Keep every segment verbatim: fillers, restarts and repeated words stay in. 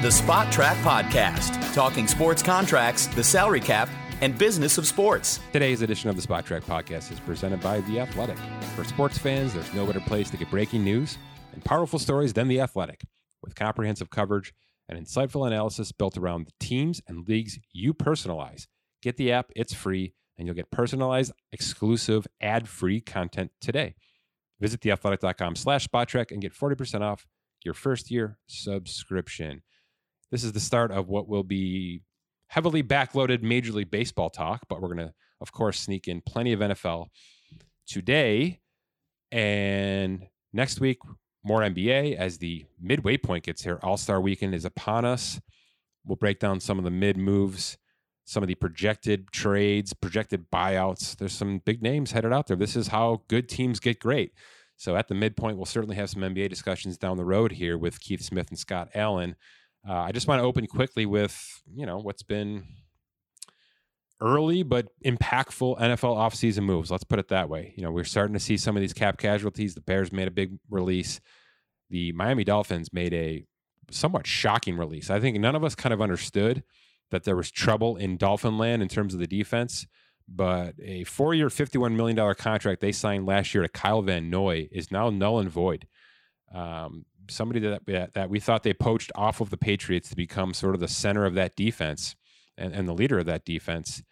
The Spotrac Podcast, talking sports contracts, the salary cap, and business of sports. Today's edition of the Spotrac Podcast is presented by The Athletic. For sports fans, there's no better place to get breaking news and powerful stories than The Athletic, with comprehensive coverage and insightful analysis built around the teams and leagues you personalize. Get the app, it's free, and you'll get personalized, exclusive, ad-free content today. Visit theathletic.com slash Spotrac and get forty percent off your first year subscription. This is the start of what will be heavily backloaded Major League Baseball talk, but we're going to, of course, sneak in plenty of N F L today. And next week, more N B A as the midway point gets here. All-Star Weekend is upon us. We'll break down some of the mid-moves, some of the projected trades, projected buyouts. There's some big names headed out there. This is how good teams get great. So at the midpoint, we'll certainly have some N B A discussions down the road here with Keith Smith and Scott Allen. Uh, I just want to open quickly with, you know, what's been early but impactful N F L offseason moves. Let's put it that way. You know, we're starting to see some of these cap casualties. The Bears made a big release. The Miami Dolphins made a somewhat shocking release. I think none of us kind of understood that there was trouble in Dolphin land in terms of the defense, but a four-year, fifty-one million dollars contract they signed last year to Kyle Van Noy is now null and void. Um, somebody that that we thought they poached off of the Patriots to become sort of the center of that defense and, and the leader of that defense.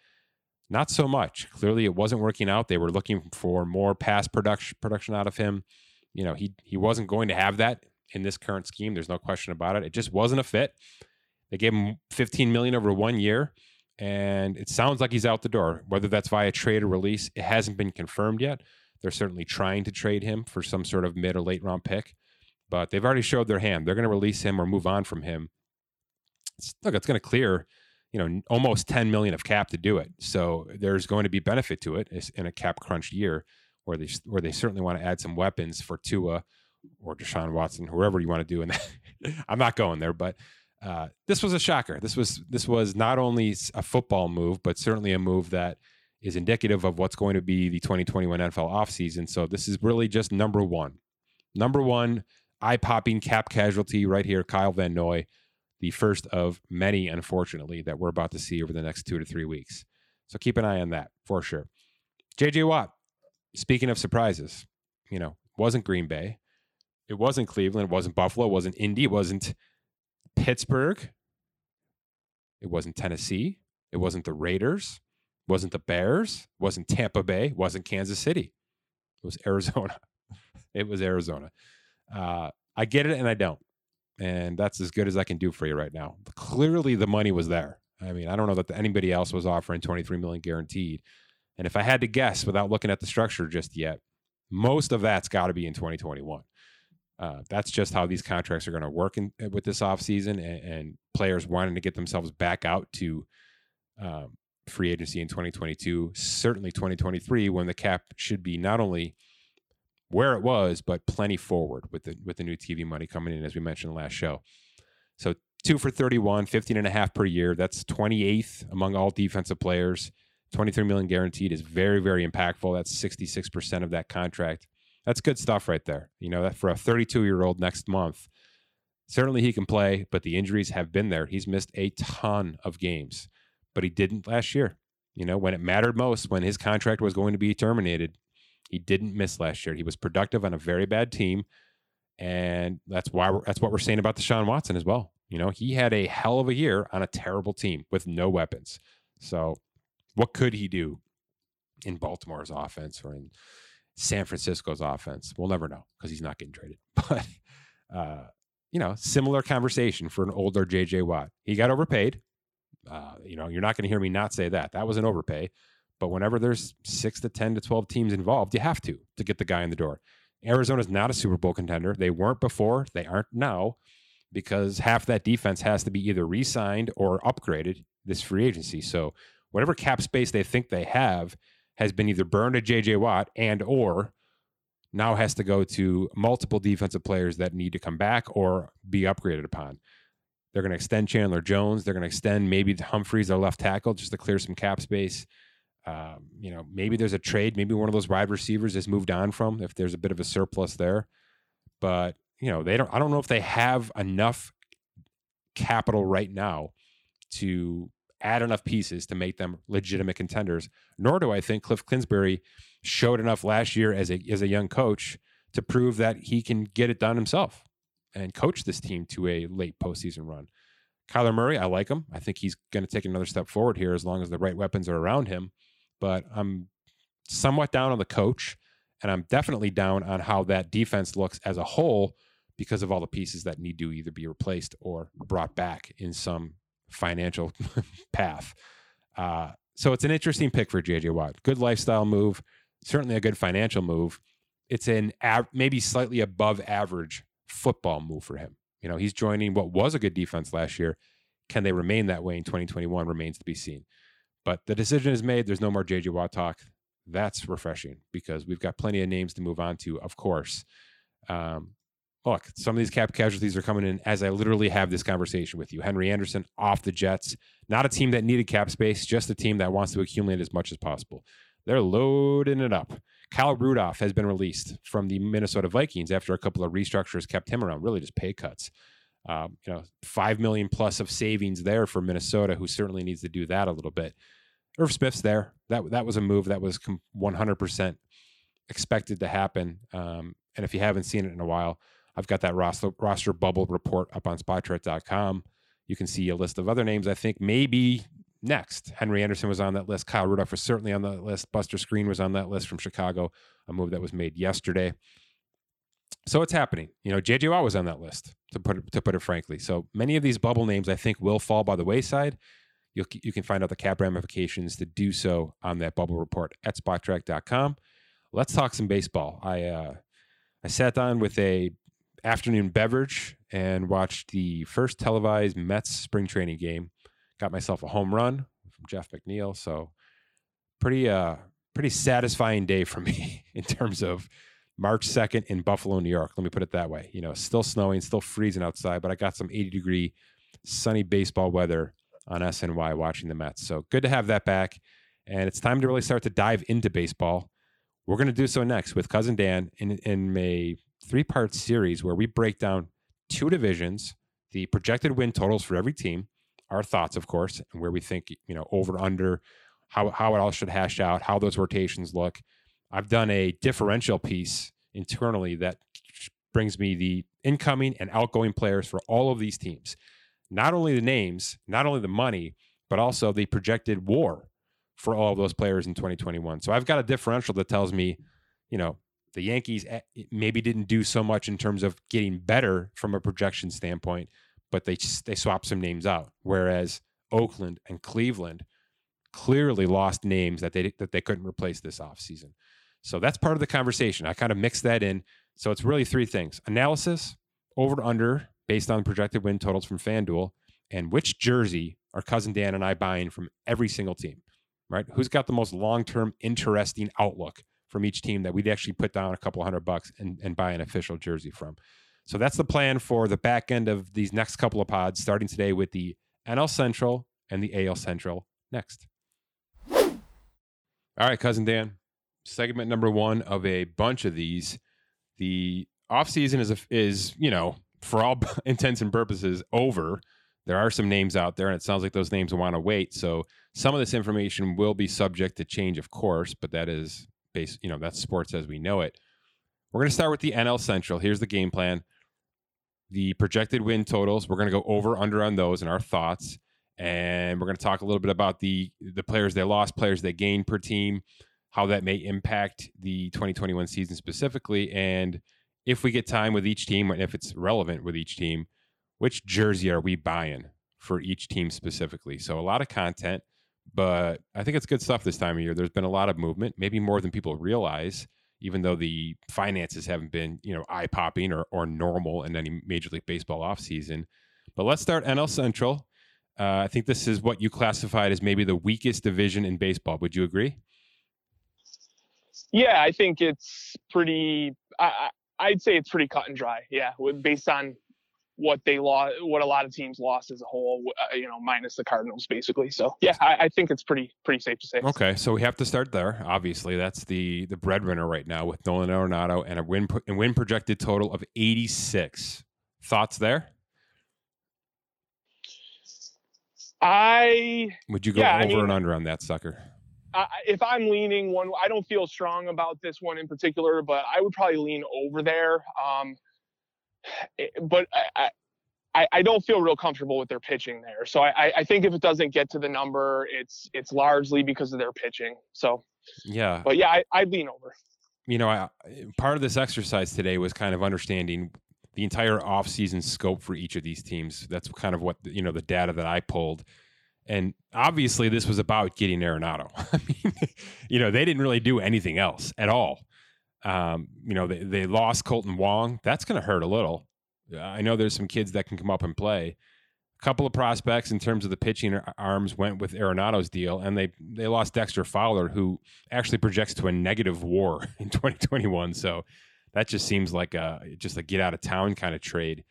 Not so much. Clearly it wasn't working out. They were looking for more pass production production out of him. You know, he he wasn't going to have that in this current scheme. There's no question about it. It just wasn't a fit. They gave him fifteen million dollars over one year, and it sounds like he's out the door. Whether that's via trade or release, it hasn't been confirmed yet. They're certainly trying to trade him for some sort of mid or late round pick. But they've already showed their hand. They're going to release him or move on from him. It's, look, it's going to clear, you know, almost ten million dollars of cap to do it. So there's going to be benefit to it in a cap crunch year, where they where they certainly want to add some weapons for Tua or Deshaun Watson, whoever you want to do. And I'm not going there, but uh, this was a shocker. This was this was not only a football move, but certainly a move that is indicative of what's going to be the twenty twenty-one N F L offseason. So this is really just number one. Number one. Eye-popping cap casualty right here, Kyle Van Noy, the first of many, unfortunately, that we're about to see over the next two to three weeks. So keep an eye on that for sure. J J Watt, speaking of surprises, you know, wasn't Green Bay. It wasn't Cleveland. It wasn't Buffalo. It wasn't Indy. It wasn't Pittsburgh. It wasn't Tennessee. It wasn't the Raiders. It wasn't the Bears. It wasn't Tampa Bay. It wasn't Kansas City. It was Arizona. It was Arizona. Uh, I get it and I don't. And that's as good as I can do for you right now. Clearly, the money was there. I mean, I don't know that anybody else was offering twenty-three million dollars guaranteed. And if I had to guess without looking at the structure just yet, most of that's got to be in twenty twenty-one. Uh, that's just how these contracts are going to work in, with this offseason and, and players wanting to get themselves back out to um, free agency in twenty twenty-two, certainly twenty twenty-three, when the cap should be not only where it was, but plenty forward with the with the new T V money coming in, as we mentioned last show. So two for thirty-one, fifteen and a half per year. That's twenty-eighth among all defensive players. twenty-three million guaranteed is very, very impactful. That's sixty-six percent of that contract. That's good stuff right there. You know, that for a thirty-two-year-old next month, certainly he can play, but the injuries have been there. He's missed a ton of games, but he didn't last year. You know, when it mattered most, when his contract was going to be terminated, he didn't miss last year. He was productive on a very bad team, and that's why we're, that's what we're saying about Deshaun Watson as well. You know, he had a hell of a year on a terrible team with no weapons. So, what could he do in Baltimore's offense or in San Francisco's offense? We'll never know because he's not getting traded. But uh, you know, similar conversation for an older J J Watt. He got overpaid. Uh, you know, you're not going to hear me not say that. That was an overpay. But whenever there's six to ten to twelve teams involved, you have to, to get the guy in the door. Arizona's not a Super Bowl contender. They weren't before. They aren't now because half that defense has to be either re-signed or upgraded this free agency. So whatever cap space they think they have has been either burned at J J Watt and or now has to go to multiple defensive players that need to come back or be upgraded upon. They're going to extend Chandler Jones. They're going to extend maybe Humphreys, their left tackle, just to clear some cap space. Um, you know, maybe there's a trade. Maybe one of those wide receivers has moved on from if there's a bit of a surplus there. But, you know, they don't, I don't know if they have enough capital right now to add enough pieces to make them legitimate contenders. Nor do I think Cliff Kingsbury showed enough last year as a as a young coach to prove that he can get it done himself and coach this team to a late postseason run. Kyler Murray, I like him. I think he's going to take another step forward here as long as the right weapons are around him. But I'm somewhat down on the coach, and I'm definitely down on how that defense looks as a whole because of all the pieces that need to either be replaced or brought back in some financial path. Uh, so it's an interesting pick for J J Watt. Good lifestyle move, certainly a good financial move. It's an av- maybe slightly above average football move for him. You know, he's joining what was a good defense last year. Can they remain that way in twenty twenty-one? Remains to be seen. But the decision is made. There's no more J J Watt talk. That's refreshing because we've got plenty of names to move on to, of course. Um, look, some of these cap casualties are coming in as I literally have this conversation with you. Henry Anderson off the Jets. Not a team that needed cap space, just a team that wants to accumulate as much as possible. They're loading it up. Kyle Rudolph has been released from the Minnesota Vikings after a couple of restructures kept him around, really just pay cuts. Um, you know, five million dollars plus of savings there for Minnesota, who certainly needs to do that a little bit. Irv Smith's there. That that was a move that was one hundred percent expected to happen. Um, and if you haven't seen it in a while, I've got that roster, roster bubble report up on Spotrac dot com. You can see a list of other names I think maybe next. Henry Anderson was on that list. Kyle Rudolph was certainly on that list. Buster Screen was on that list from Chicago, a move that was made yesterday. So it's happening. You know, J J Watt was on that list, to put it, to put it frankly. So many of these bubble names, I think, will fall by the wayside. You'll, you can find out the cap ramifications to do so on that bubble report at Spotrac dot com. Let's talk some baseball. I uh, I sat down with a afternoon beverage and watched the first televised Mets spring training game. Got myself a home run from Jeff McNeil. So pretty uh, pretty satisfying day for me in terms of March second in Buffalo, New York. Let me put it that way. You know, still snowing, still freezing outside, but I got some eighty degree sunny baseball weather on S N Y watching the Mets. So good to have that back. And it's time to really start to dive into baseball. We're going to do so next with Cousin Dan in, in a three-part series where we break down two divisions, the projected win totals for every team, our thoughts, of course, and where we think, you know, over, under, how how it all should hash out, how those rotations look. I've done a differential piece internally that brings me the incoming and outgoing players for all of these teams. Not only the names, not only the money, but also the projected WAR for all of those players in twenty twenty-one. So I've got a differential that tells me, you know, the Yankees maybe didn't do so much in terms of getting better from a projection standpoint, but they they swapped some names out, whereas Oakland and Cleveland clearly lost names that they that they couldn't replace this offseason. So that's part of the conversation. I kind of mixed that in. So it's really three things: analysis, over to under based on projected win totals from FanDuel, and which jersey are Cousin Dan and I buying from every single team, right? Who's got the most long-term interesting outlook from each team that we'd actually put down a couple hundred bucks and, and buy an official jersey from. So that's the plan for the back end of these next couple of pods, starting today with the N L Central and the A L Central next. All right, Cousin Dan, segment number one of a bunch of these. The offseason is, a, is you know, for all intents and purposes, over. There are some names out there, and it sounds like those names want to wait. So some of this information will be subject to change, of course, but that is based, you know, that's sports as we know it. We're going to start with the N L Central. Here's the game plan. The projected win totals, we're going to go over, under on those and our thoughts. And we're going to talk a little bit about the, the players they lost, players they gained per team, how that may impact the twenty twenty-one season specifically. And if we get time with each team, and if it's relevant with each team, which jersey are we buying for each team specifically? So a lot of content, but I think it's good stuff this time of year. There's been a lot of movement, maybe more than people realize, even though the finances haven't been, you know, eye-popping or, or normal in any Major League Baseball offseason. But let's start N L Central. Uh, I think this is what you classified as maybe the weakest division in baseball. Would you agree? Yeah, I think it's pretty I, – I'd say it's pretty cut and dry, yeah, based on what they lost, what a lot of teams lost as a whole, uh, you know, minus the Cardinals, basically. So, yeah, I, I think it's pretty pretty safe to say. Okay, so we have to start there. Obviously, that's the the breadwinner right now with Nolan Arenado and a win and win projected total of eighty-six. Thoughts there? I would you go yeah, over I mean, and under on that sucker? I, if I'm leaning one, I don't feel strong about this one in particular, but I would probably lean over there. Um, it, but I, I, I don't feel real comfortable with their pitching there. So I, I think if it doesn't get to the number, it's it's largely because of their pitching. So yeah, but yeah, I, I'd lean over. You know, I, part of this exercise today was kind of understanding the entire offseason scope for each of these teams. That's kind of what, you know, the data that I pulled. And obviously this was about getting Arenado. I mean, you know, they didn't really do anything else at all. Um, you know, they, they lost Colton Wong. That's going to hurt a little. I know there's some kids that can come up and play. A couple of prospects in terms of the pitching arms went with Arenado's deal, and they, they lost Dexter Fowler, who actually projects to a negative W A R in twenty twenty-one. So that just seems like a just a get out of town kind of trade.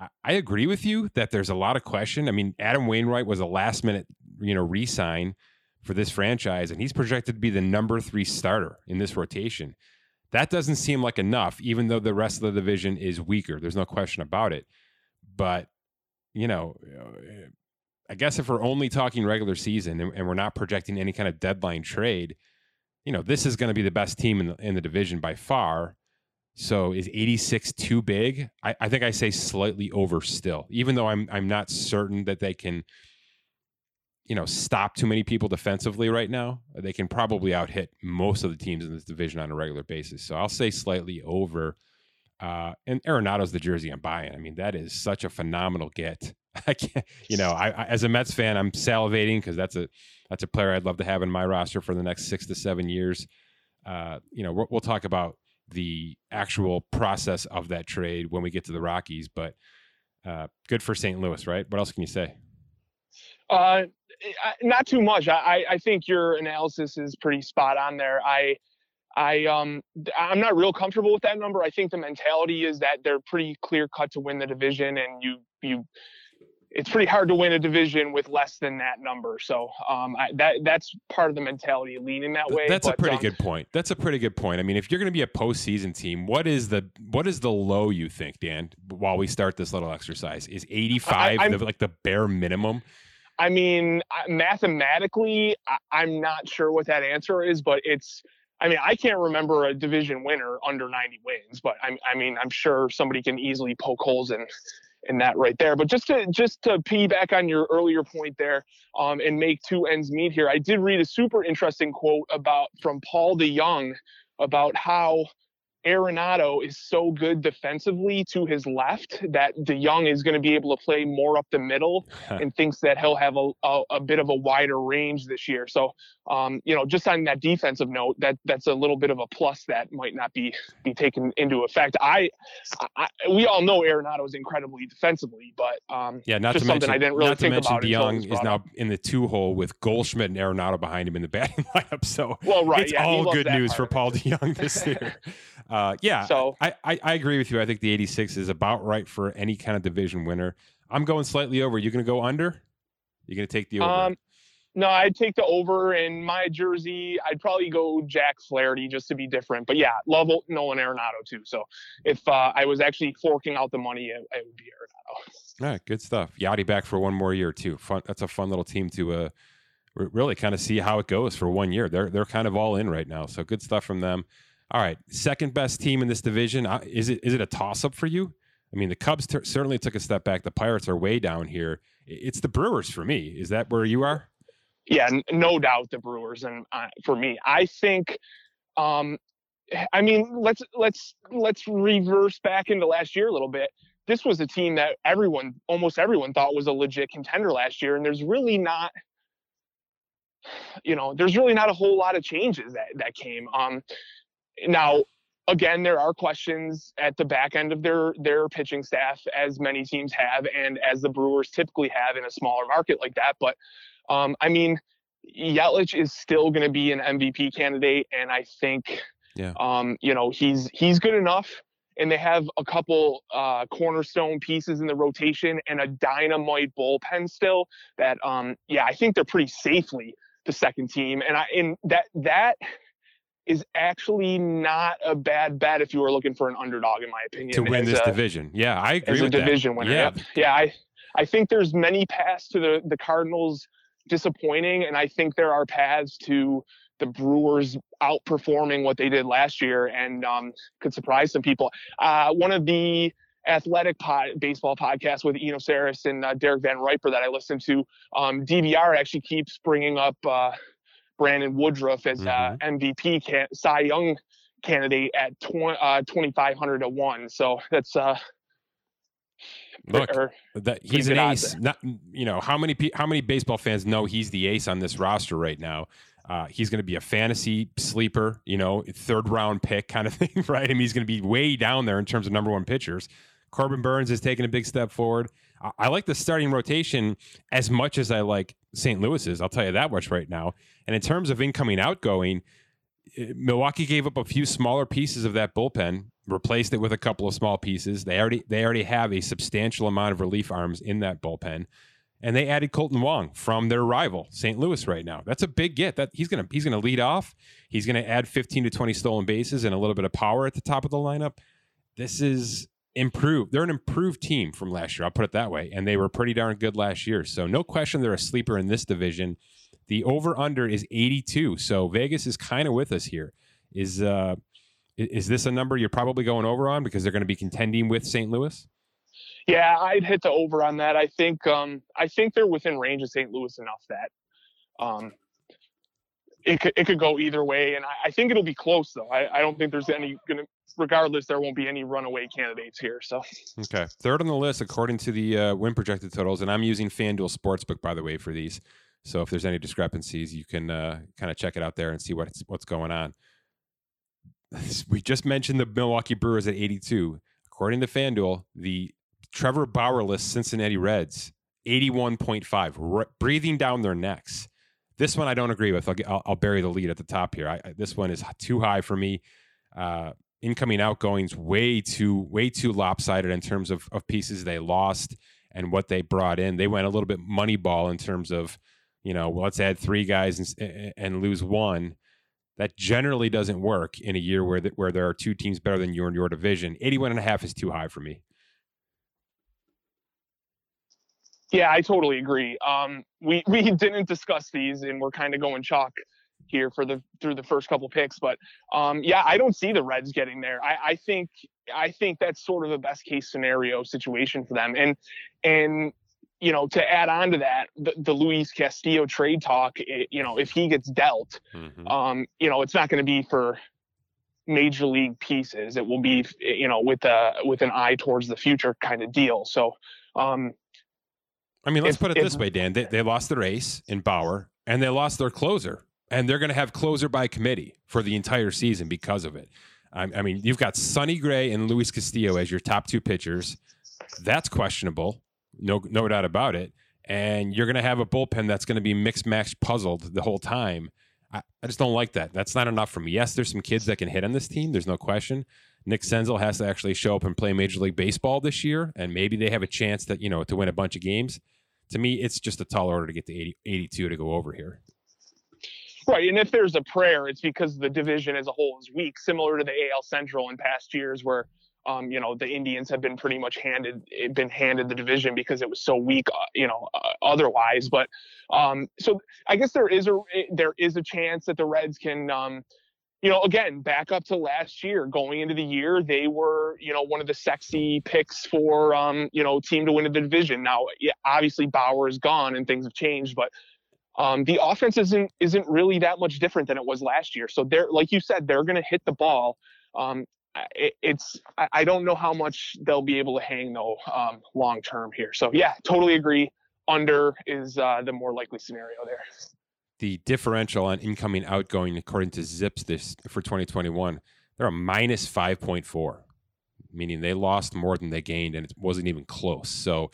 I, I agree with you that there's a lot of question. I mean, Adam Wainwright was a last minute, you know, re-sign for this franchise, and he's projected to be the number three starter in this rotation. That doesn't seem like enough, even though the rest of the division is weaker. There's no question about it. But, you know, I guess if we're only talking regular season and, and we're not projecting any kind of deadline trade, you know, this is going to be the best team in the, in the division by far. So is eighty-six too big? I, I think I say slightly over still, even though I'm I'm not certain that they can, you know, stop too many people defensively right now. They can probably out-hit most of the teams in this division on a regular basis. So I'll say slightly over. Uh, and Arenado's the jersey I'm buying. I mean, that is such a phenomenal get. I can't, you know, I, I as a Mets fan, I'm salivating because that's a that's a player I'd love to have in my roster for the next six to seven years. Uh, you know, we'll, we'll talk about the actual process of that trade when we get to the Rockies, but uh, good for Saint Louis, right? What else can you say? Uh, not too much. I, I think your analysis is pretty spot on there. I, I, um, I'm not real comfortable with that number. I think the mentality is that they're pretty clear cut to win the division, and you, you, it's pretty hard to win a division with less than that number. So um, I, that that's part of the mentality, leaning that way. That's but, a pretty um, good point. That's a pretty good point. I mean, if you're going to be a postseason team, what is the what is the low you think, Dan? While we start this little exercise, is eighty-five I, the, like the bare minimum? I mean, mathematically, I, I'm not sure what that answer is, but it's. I mean, I can't remember a division winner under ninety wins, but I, I mean, I'm sure somebody can easily poke holes in. And that right there. But just to just to piggyback on your earlier point there, um, and make two ends meet here, I did read a super interesting quote about from Paul DeJong about how Arenado is so good defensively to his left that DeJong is going to be able to play more up the middle and thinks that he'll have a, a, a bit of a wider range this year. So, um, you know, just on that defensive note, that that's a little bit of a plus that might not be, be taken into effect. I, I we all know Arenado is incredibly defensively, but um, yeah, not just to something mention, I didn't really think about. DeJong is now in the two hole with Goldschmidt and Arenado behind him in the batting lineup. So well, right, it's yeah, all good news for Paul DeJong this year. Uh, yeah, so I, I, I agree with you. I think the eighty-six is about right for any kind of division winner. I'm going slightly over. You're going to go under? You're going to take the over? Um, no, I'd take the over. In my jersey, I'd probably go Jack Flaherty just to be different. But, yeah, love Nolan Arenado, too. So if uh, I was actually forking out the money, it, it would be Arenado. All right, good stuff. Yachty back for one more year, too. Fun. That's a fun little team to uh, really kind of see how it goes for one year. They're, they're kind of all in right now, so good stuff from them. All right, second best team in this division. Is it is it a toss-up for you? I mean, the Cubs ter- certainly took a step back. The Pirates are way down here. It's the Brewers for me. Is that where you are? Yeah, n- no doubt the Brewers. And uh, for me, I think. Um, I mean, let's let's let's reverse back into last year a little bit. This was a team that everyone, almost everyone, thought was a legit contender last year, and there's really not. You know, there's really not a whole lot of changes that that came. Um, Now, again, there are questions at the back end of their their pitching staff, as many teams have and as the Brewers typically have in a smaller market like that. But, um, I mean, Yelich is still going to be an M V P candidate, and I think, yeah. um, you know, he's he's good enough. And they have a couple uh, cornerstone pieces in the rotation and a dynamite bullpen still that, um, yeah, I think they're pretty safely the second team. And I and that that. is actually not a bad bet if you were looking for an underdog, in my opinion, to win this a, division. Yeah, I agree as with a division that. Winner. Yeah, yeah. I, I think there's many paths to the, the Cardinals disappointing, and I think there are paths to the Brewers outperforming what they did last year and um, could surprise some people. Uh, one of the Athletic pod, baseball podcasts with Eno Saris and uh, Derek Van Riper that I listen to, um, D V R actually keeps bringing up uh, Brandon Woodruff as mm-hmm. uh, M V P can- Cy Young candidate at twenty-five hundred to one. So that's uh, look, or, that he's an ace. Not, you know, how many how many baseball fans know he's the ace on this roster right now? Uh, he's going to be a fantasy sleeper, you know, third round pick kind of thing, right? I mean, he's going to be way down there in terms of number one pitchers. Corbin Burns is taking a big step forward. I, I like the starting rotation as much as I like Saint Louis's. I'll tell you that much right now. And in terms of incoming, outgoing, Milwaukee gave up a few smaller pieces of that bullpen, replaced it with a couple of small pieces. They already they already have a substantial amount of relief arms in that bullpen, and they added Colton Wong from their rival Saint Louis right now. That's a big get. That he's gonna he's gonna lead off. He's gonna add fifteen to twenty stolen bases and a little bit of power at the top of the lineup. This is improved. They're an improved team from last year. I'll put it that way. And they were pretty darn good last year. So no question they're a sleeper in this division. The over-under is eighty-two, so Vegas is kind of with us here. Is uh, is this a number you're probably going over on because they're going to be contending with Saint Louis? Yeah, I'd hit the over on that. I think um, I think they're within range of Saint Louis enough that um, it could it could go either way, and I, I think it'll be close though. I, I don't think there's any going to. Regardless, there won't be any runaway candidates here. So okay, third on the list according to the uh, win projected totals, and I'm using FanDuel Sportsbook by the way for these. So if there's any discrepancies, you can uh, kind of check it out there and see what's what's going on. We just mentioned the Milwaukee Brewers at eighty-two. According to FanDuel, the Trevor Bauerless Cincinnati Reds, eighty-one point five, re- breathing down their necks. This one I don't agree with. I'll, get, I'll, I'll bury the lead at the top here. I, I, this one is too high for me. Uh, incoming outgoings way too way too lopsided in terms of, of pieces they lost and what they brought in. They went a little bit money ball in terms of, you know, well, let's add three guys and, and lose one. That generally doesn't work in a year where the, where there are two teams better than you in your division. eighty-one and a half is too high for me. Yeah, I totally agree. Um, we we didn't discuss these, and we're kind of going chalk here for the through the first couple picks. But um, yeah, I don't see the Reds getting there. I, I think I think that's sort of a best case scenario situation for them. And and. You know, to add on to that, the, the Luis Castillo trade talk, it, you know, if he gets dealt, mm-hmm. um, you know, it's not going to be for major league pieces. It will be, you know, with a with an eye towards the future kind of deal. So, um, I mean, let's if, put it if, this way, Dan. They, they lost their ace in Bauer, and they lost their closer, and they're going to have closer by committee for the entire season because of it. I, I mean, you've got Sonny Gray and Luis Castillo as your top two pitchers. That's questionable. No, no doubt about it. And you're going to have a bullpen that's going to be mixed match puzzled the whole time. I, I just don't like that. That's not enough for me. Yes, there's some kids that can hit on this team. There's no question. Nick Senzel has to actually show up and play Major League Baseball this year, and maybe they have a chance that you know to win a bunch of games. To me, it's just a tall order to get to eighty, eighty-two to go over here. Right, and if there's a prayer, it's because the division as a whole is weak, similar to the A L Central in past years where Um, you know, the Indians have been pretty much handed been handed the division because it was so weak, uh, you know, uh, otherwise. But um, so I guess there is a there is a chance that the Reds can, um, you know, again, back up to last year. Going into the year, they were, you know, one of the sexy picks for, um, you know, team to win the division. Now, yeah, obviously, Bauer is gone and things have changed, but um, the offense isn't isn't really that much different than it was last year. So they're, like you said, they're going to hit the ball. Um, It's. I don't know how much they'll be able to hang though, um, long term here. So yeah, totally agree. Under is uh, the more likely scenario there. The differential on incoming outgoing, according to Zips, this for twenty twenty-one, they're a minus five point four, meaning they lost more than they gained, and it wasn't even close. So,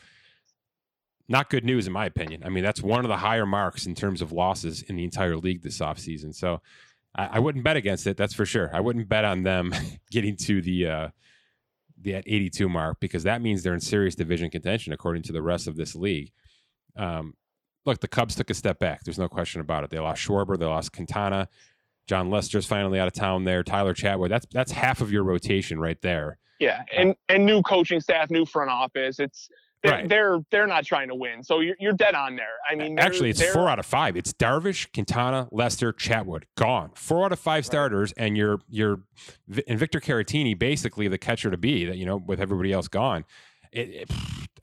not good news in my opinion. I mean, that's one of the higher marks in terms of losses in the entire league this offseason. So. I wouldn't bet against it. That's for sure. I wouldn't bet on them getting to the uh, the at eighty-two mark because that means they're in serious division contention according to the rest of this league. Um, look, the Cubs took a step back. There's no question about it. They lost Schwarber. They lost Quintana. John Lester's finally out of town there. Tyler Chatwood. That's that's half of your rotation right there. Yeah, and and new coaching staff, new front office. It's They're, right. they're they're not trying to win, so you're you're dead on there. I mean, actually, it's four out of five. It's Darvish, Quintana, Lester, Chatwood gone. Four out of five right. starters, and you're you're and Victor Caratini, basically the catcher to be that you know with everybody else gone. It, it,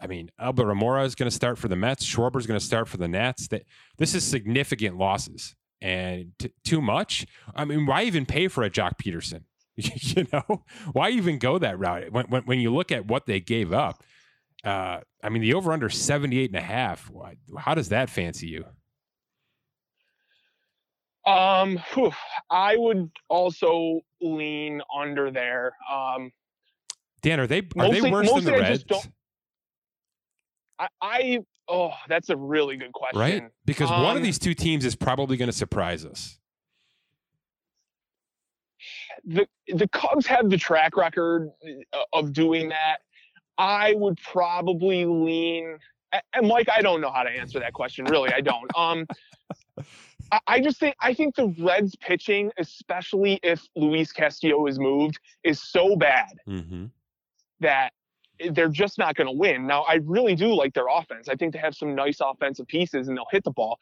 I mean, Albert Ramora is going to start for the Mets. Schwarber's going to start for the Nats. That this is significant losses and t- too much. I mean, why even pay for a Jock Peterson? You know, why even go that route when when, when you look at what they gave up? Uh, I mean, the over under seventy-eight and a half. How does that fancy you? Um, whew, I would also lean under there. Um, Dan, are they, are mostly, they worse than the I Reds? I, I, oh, that's a really good question. Right? Because um, one of these two teams is probably going to surprise us. The, the Cubs have the track record of doing that. I would probably lean, and Mike, I don't know how to answer that question. Really, I don't. Um, I just think I think the Reds pitching, especially if Luis Castillo is moved, is so bad mm-hmm. that they're just not going to win. Now, I really do like their offense. I think they have some nice offensive pieces, and they'll hit the ball.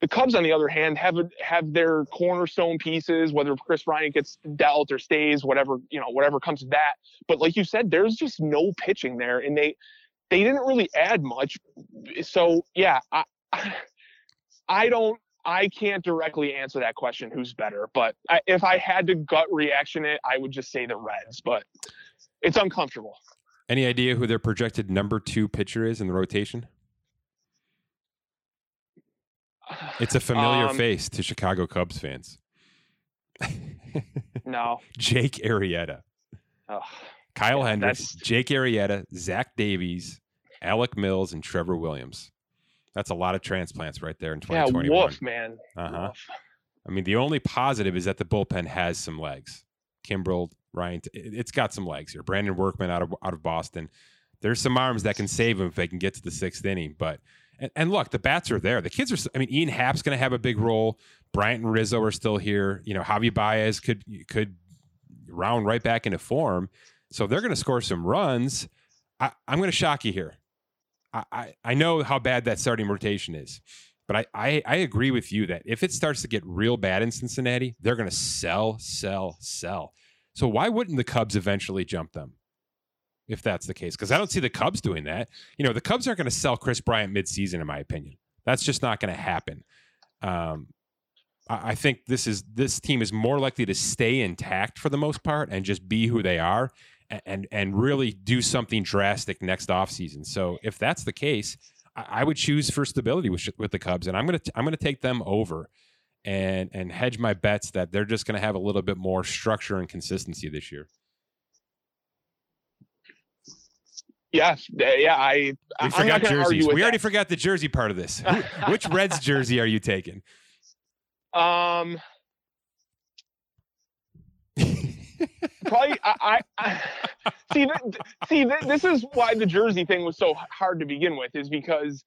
The Cubs, on the other hand, have a, have their cornerstone pieces, whether Chris Bryant gets dealt or stays, whatever, you know, whatever comes to that. But like you said, there's just no pitching there, and they they didn't really add much. So yeah, I I don't I can't directly answer that question who's better, but I, if I had to gut reaction it, I would just say the Reds, but it's uncomfortable. Any idea who their projected number two pitcher is in the rotation? It's a familiar um, face to Chicago Cubs fans. No. Jake Arrieta. Oh, Kyle yeah, Hendricks, Jake Arrieta, Zach Davies, Alec Mills, and Trevor Williams. That's a lot of transplants right there in twenty twenty-one. Yeah, woof, man. Uh-huh. Woof. I mean, the only positive is that the bullpen has some legs. Kimbrel, Ryan, it's got some legs here. Brandon Workman out of out of Boston. There's some arms that can save him if they can get to the sixth inning, but... And, and look, the bats are there. The kids are. I mean, Ian Happ's going to have a big role. Bryant and Rizzo are still here. You know, Javi Baez could could round right back into form. So they're going to score some runs. I, I'm going to shock you here. I, I I know how bad that starting rotation is, but I, I I agree with you that if it starts to get real bad in Cincinnati, they're going to sell, sell, sell. So why wouldn't the Cubs eventually jump them? If that's the case, because I don't see the Cubs doing that. You know, the Cubs aren't going to sell Chris Bryant midseason, in my opinion. That's just not going to happen. Um, I, I think this is this team is more likely to stay intact for the most part and just be who they are and and, and really do something drastic next offseason. So if that's the case, I, I would choose for stability with with the Cubs, and I'm gonna I'm gonna take them over and and hedge my bets that they're just gonna have a little bit more structure and consistency this year. Yeah, yeah, I. We I'm forgot not jerseys. We that. already forgot the jersey part of this. Who, which Reds jersey are you taking? Um, probably. I, I see. Th- see, th- this is why the jersey thing was so hard to begin with, is because,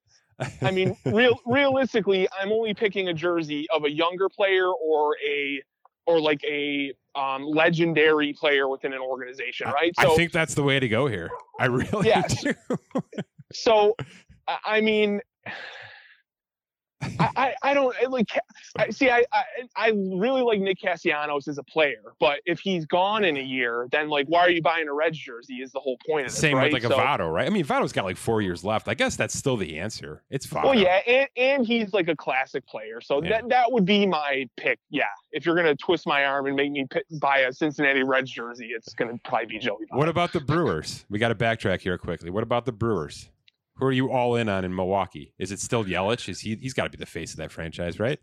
I mean, real realistically, I'm only picking a jersey of a younger player or a or like a. Um, legendary player within an organization, right? So I think that's the way to go here. I really yes. do. So, I mean, I, I, I don't I like. I, see, I, I I really like Nick Castellanos as a player, but if he's gone in a year, then like, why are you buying a Reds jersey? Is the whole point of it? Same right? with like so, a Votto, right? I mean, Votto's got like four years left. I guess that's still the answer. It's Votto. Well, yeah, and, and he's like a classic player, so yeah. that that would be my pick. Yeah, if you're gonna twist my arm and make me pick, buy a Cincinnati Reds jersey, it's gonna probably be Joey Votto. What about the Brewers? We got to backtrack here quickly. What about the Brewers? Who are you all in on in Milwaukee? Is it still Yelich? Is he, he's got to be the face of that franchise, right?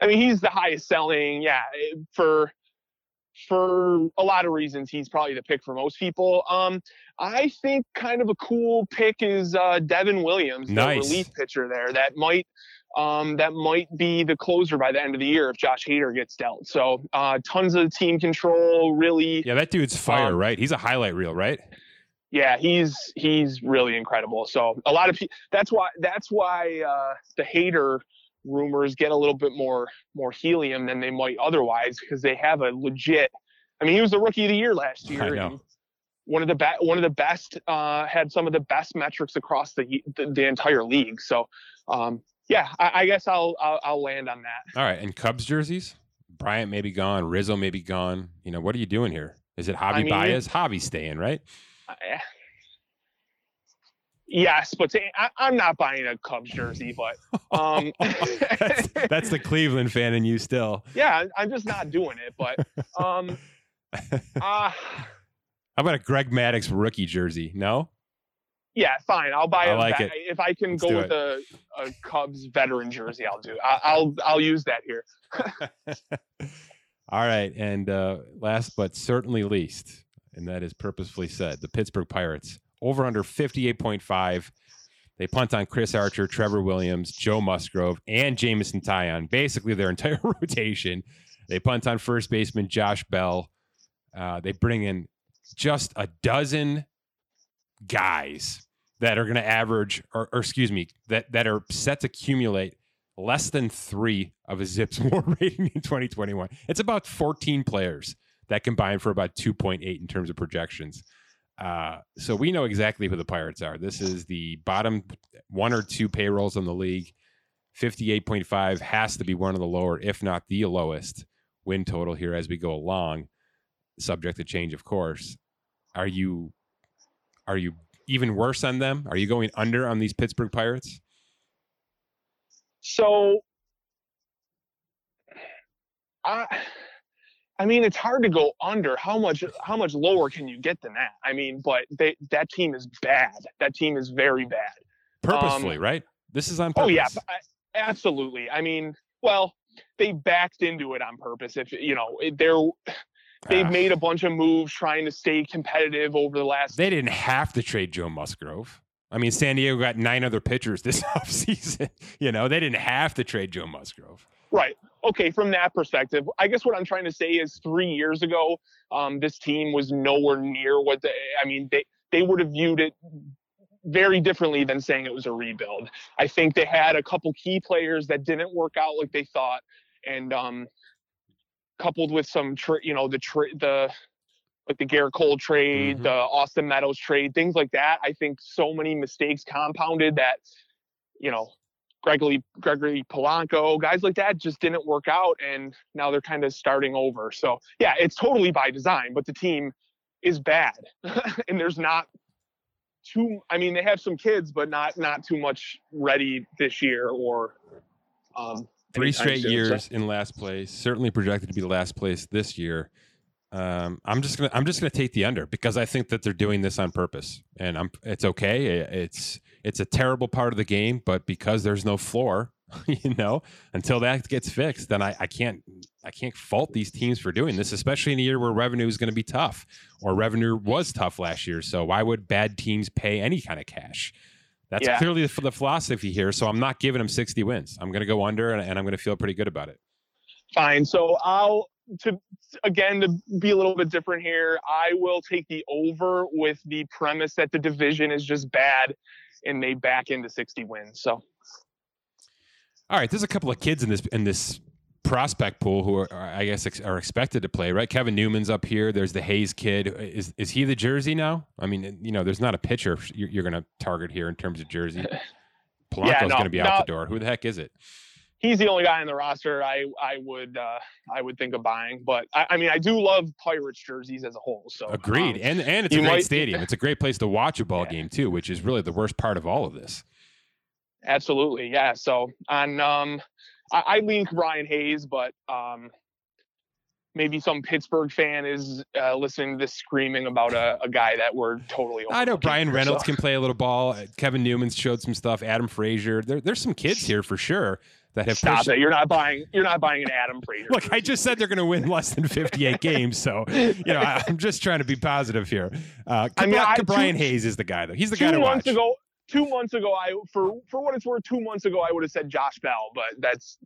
I mean, he's the highest selling. Yeah. For, for a lot of reasons, he's probably the pick for most people. Um, I think kind of a cool pick is uh, Devin Williams, nice. the relief pitcher there. That might, um, that might be the closer by the end of the year if Josh Hader gets dealt. So uh, tons of team control, really. Yeah. That dude's fire, um, right? He's a highlight reel, right? Yeah, he's he's really incredible. So a lot of people, that's why that's why uh, the Hader rumors get a little bit more more helium than they might otherwise, because they have a legit. I mean, he was the rookie of the year last year. I know. And one of the ba- one of the best, uh, had some of the best metrics across the the, the entire league. So, um, yeah, I, I guess I'll, I'll I'll land on that. All right, and Cubs jerseys, Bryant may be gone, Rizzo may be gone. You know, what are you doing here? Is it hobby I mean, bias? Hobby staying, right? Uh, yes, but to, I, I'm not buying a Cubs jersey. But um, that's, that's the Cleveland fan in you still. Yeah, I'm just not doing it. But um, uh, how about a Greg Maddux rookie jersey? No? Yeah, fine. I'll buy I a like vet- it. If I can Let's go with a, a Cubs veteran jersey, I'll do. I, I'll I'll use that here. All right. And uh, last but certainly least, and that is purposefully said, the Pittsburgh Pirates, over under fifty-eight point five. They punt on Chris Archer, Trevor Williams, Joe Musgrove, and Jamison Taillon, basically their entire rotation. They punt on first baseman Josh Bell. Uh, they bring in just a dozen guys that are going to average, or, or excuse me, that, that are set to accumulate less than three of a Zips WAR rating in twenty twenty-one. It's about fourteen players that combine for about two point eight in terms of projections. Uh, so we know exactly who the Pirates are. This is the bottom one or two payrolls in the league. fifty-eight point five has to be one of the lower, if not the lowest, win total here as we go along. Subject to change, of course. Are you are you even worse on them? Are you going under on these Pittsburgh Pirates? So, I I mean, it's hard to go under. How much how much lower can you get than that? I mean, but they, that team is bad. That team is very bad. Purposefully, um, right? This is on purpose. Oh yeah, absolutely. I mean, well, they backed into it on purpose. If you know, they're. They've uh, made a bunch of moves trying to stay competitive over the last. They didn't have to trade Joe Musgrove. I mean, San Diego got nine other pitchers this offseason. You know, they didn't have to trade Joe Musgrove. Right. Okay. From that perspective, I guess what I'm trying to say is three years ago, um, this team was nowhere near what they, I mean, they, they would have viewed it very differently than saying it was a rebuild. I think they had a couple key players that didn't work out like they thought. And, um, coupled with some, tra- you know, the tra- the like the Gerrit Cole trade, mm-hmm. the Austin Meadows trade, things like that. I think so many mistakes compounded that, you know, Gregory Gregory Polanco, guys like that just didn't work out, and now they're kind of starting over. So yeah, it's totally by design, but the team is bad, and there's not too. I mean, they have some kids, but not not too much ready this year or. Um, Three straight years in last place, certainly projected to be last place this year. Um, I'm just gonna I'm just gonna take the under because I think that they're doing this on purpose, and I'm it's okay. It's it's a terrible part of the game, but because there's no floor, you know, until that gets fixed, then I, I can't I can't fault these teams for doing this, especially in a year where revenue is going to be tough, or revenue was tough last year. So why would bad teams pay any kind of cash? That's yeah. clearly the, the philosophy here. So I'm not giving them sixty wins. I'm going to go under, and, and I'm going to feel pretty good about it. Fine. So I'll to again to be a little bit different here. I will take the over with the premise that the division is just bad, and they back into sixty wins. So, all right. There's a couple of kids in this in this prospect pool who are, I guess are expected to play, right? Kevin Newman's up here. There's the Hayes kid. Is is he the jersey now? I mean, you know, there's not a pitcher you're, you're going to target here in terms of jersey. Polanco's yeah, no, going to be out no, the door. Who the heck is it? He's the only guy on the roster I I would uh, I would think of buying, but I, I mean I do love Pirates jerseys as a whole. So agreed, um, and and it's a great might, stadium. It's a great place to watch a ball yeah. game too, which is really the worst part of all of this. Absolutely, yeah. So on. Um, I lean Brian Hayes, but um, maybe some Pittsburgh fan is uh, listening to this screaming about a, a guy that we're totally. I know Brian Reynolds so. can play a little ball. Kevin Newman's showed some stuff. Adam Frazier. There, there's some kids here for sure that have. Stop pushed... it! You're not buying. You're not buying an Adam Frazier. Look, I just said they're going to win less than fifty-eight games, so you know I, I'm just trying to be positive here. Uh, I mean, I, Brian two, Hayes is the guy though. He's the guy to watch. Ago, Two months ago, I for for what it's worth, two months ago, I would have said Josh Bell, but that's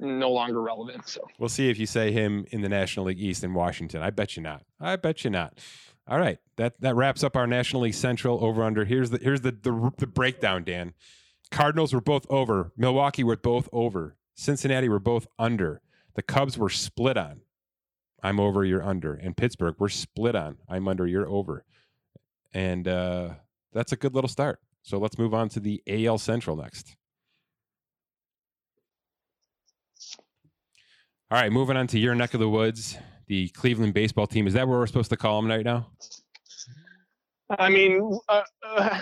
no longer relevant. So we'll see if you say him in the National League East in Washington. I bet you not. I bet you not. All right, that that wraps up our National League Central over under. Here's the here's the the, the breakdown, Dan. Cardinals were both over. Milwaukee were both over. Cincinnati were both under. The Cubs were split on. I'm over. You're under. And Pittsburgh were split on. I'm under. You're over. And uh, that's a good little start. So let's move on to the A L Central next. All right, moving on to your neck of the woods, the Cleveland baseball team. Is that where we're supposed to call them right now? I mean, uh, uh,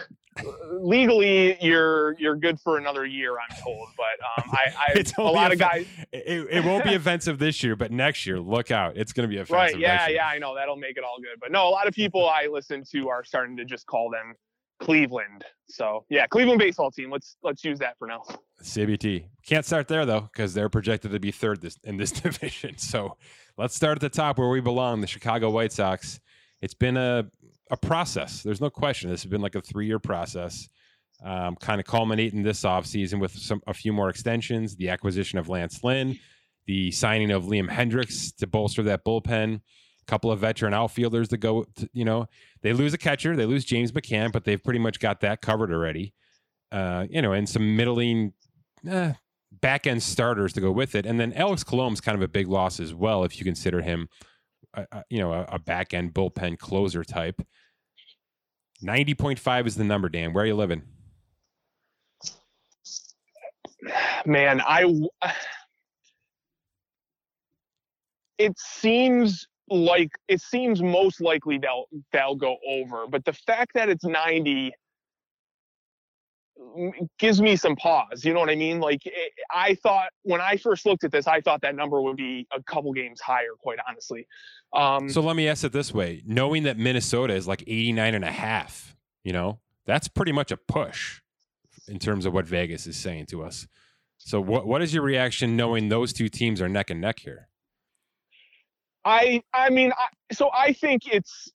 legally, you're you're good for another year, I'm told. But um, I, I a lot of guys. It, it won't be offensive this year, but next year, look out, it's going to be offensive. Right? Yeah, yeah, I know that'll make it all good. But no, a lot of people I listen to are starting to just call them Cleveland. So yeah, Cleveland baseball team. Let's let's use that for now. C B T can't start there though, because they're projected to be third this, in this division. So let's start at the top where we belong, the Chicago White Sox. It's been a a process. There's no question. This has been like a three year process, um, kind of culminating this offseason with some a few more extensions, the acquisition of Lance Lynn, the signing of Liam Hendricks to bolster that bullpen. Couple of veteran outfielders to go, to, you know, they lose a catcher, they lose James McCann, but they've pretty much got that covered already. Uh, you know, and some middling eh, back end starters to go with it. And then Alex Colom's kind of a big loss as well, if you consider him, a, a, you know, a, a back end bullpen closer type. ninety point five is the number, Dan. Where are you living? Man, I. It seems. Like it seems most likely they'll they'll go over, but the fact that it's ninety gives me some pause. You know what I mean? Like it, I thought when I first looked at this, I thought that number would be a couple games higher, quite honestly. Um, so let me ask it this way: knowing that Minnesota is like eighty-nine and a half, you know, that's pretty much a push in terms of what Vegas is saying to us. So what what is your reaction knowing those two teams are neck and neck here? I I mean, I, so I think it's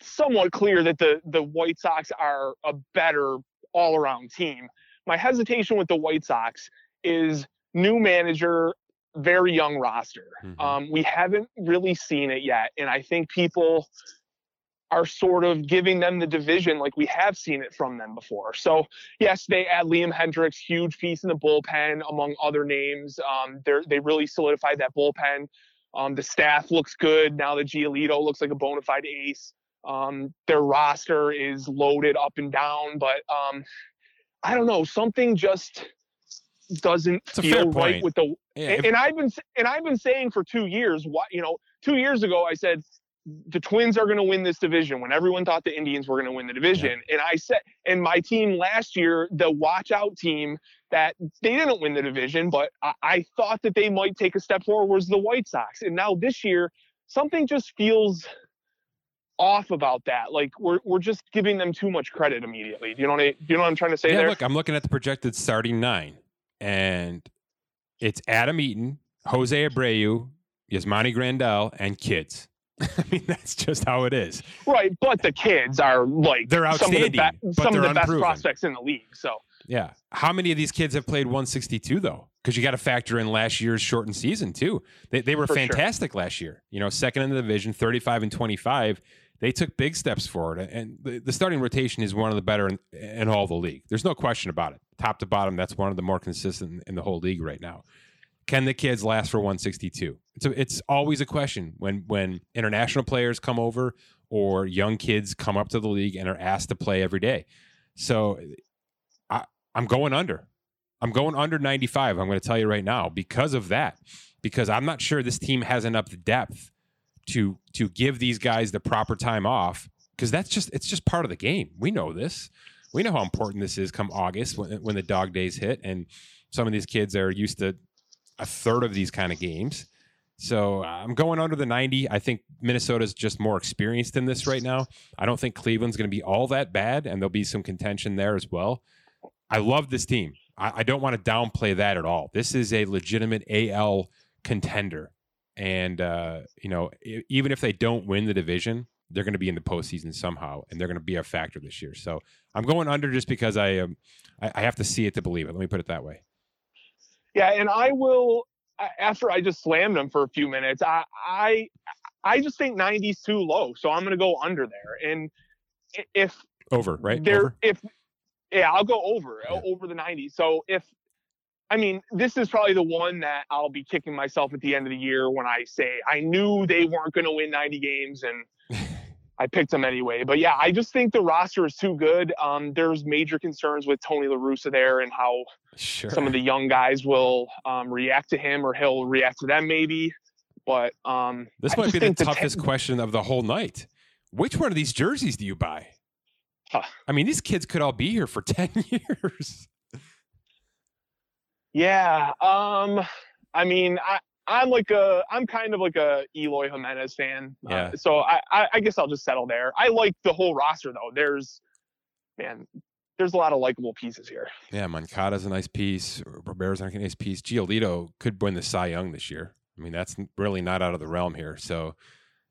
somewhat clear that the, the White Sox are a better all-around team. My hesitation with the White Sox is new manager, very young roster. Mm-hmm. Um, we haven't really seen it yet, and I think people are sort of giving them the division like we have seen it from them before. So, yes, they add Liam Hendricks, huge piece in the bullpen, among other names. Um, they're, they really solidified that bullpen. Um, the staff looks good. Now that Giolito looks like a bona fide ace. Um, their roster is loaded up and down, but um, I don't know. Something just doesn't feel right with the. Yeah, and, if, and I've been and I've been saying for two years. What you know, two years ago I said the Twins are going to win this division when everyone thought the Indians were going to win the division, yeah. And I said, and my team last year, the watch out team. That they didn't win the division, but I, I thought that they might take a step forward was the White Sox. And now this year, something just feels off about that. Like we're we're just giving them too much credit immediately. Do you know what I, do you know what I'm trying to say yeah, there? Look, I'm looking at the projected starting nine, and it's Adam Eaton, Jose Abreu, Yasmani Grandal, and kids. I mean, that's just how it is. Right, but the kids are like they're outstanding, some of the, be- some of the best prospects in the league. So. Yeah. How many of these kids have played one sixty-two, though? Because you got to factor in last year's shortened season, too. They they were For fantastic sure. last year. You know, second in the division, thirty-five and twenty-five. They took big steps forward. And the, the starting rotation is one of the better in, in all the league. There's no question about it. Top to bottom, that's one of the more consistent in the whole league right now. Can the kids last for one sixty-two? It's, a, it's always a question when, when international players come over or young kids come up to the league and are asked to play every day. So... I'm going under. I'm going under ninety-five. I'm going to tell you right now because of that, because I'm not sure this team has enough depth to to give these guys the proper time off because that's just it's just part of the game. We know this. We know how important this is come August when, when the dog days hit. And some of these kids are used to a third of these kind of games. So I'm going under the ninety. I think Minnesota's just more experienced in this right now. I don't think Cleveland's going to be all that bad, and there'll be some contention there as well. I love this team. I, I don't want to downplay that at all. This is a legitimate A L contender. And, uh, you know, I- even if they don't win the division, they're going to be in the postseason somehow, and they're going to be a factor this year. So I'm going under just because I, um, I, I have to see it to believe it. Let me put it that way. Yeah, and I will, after I just slammed them for a few minutes, I I, I just think ninety is too low, so I'm going to go under there. And if... Over, right? Over? If... Yeah, I'll go over, yeah. over the ninety. So if, I mean, this is probably the one that I'll be kicking myself at the end of the year when I say I knew they weren't going to win ninety games and I picked him anyway. But yeah, I just think the roster is too good. Um, there's major concerns with Tony La Russa there and how sure. some of the young guys will um, react to him, or he'll react to them maybe. But um, this I might be the toughest the ten- question of the whole night. Which one of these jerseys do you buy? Huh. I mean, these kids could all be here for ten years. Yeah. Um, I mean, I, I'm like a, I'm kind of like a Eloy Jimenez fan. Yeah. Uh, so I, I, I guess I'll just settle there. I like the whole roster though. There's, man, there's a lot of likable pieces here. Yeah. Moncada's a nice piece. Roberto's a nice piece. Giolito could win the Cy Young this year. I mean, that's really not out of the realm here. So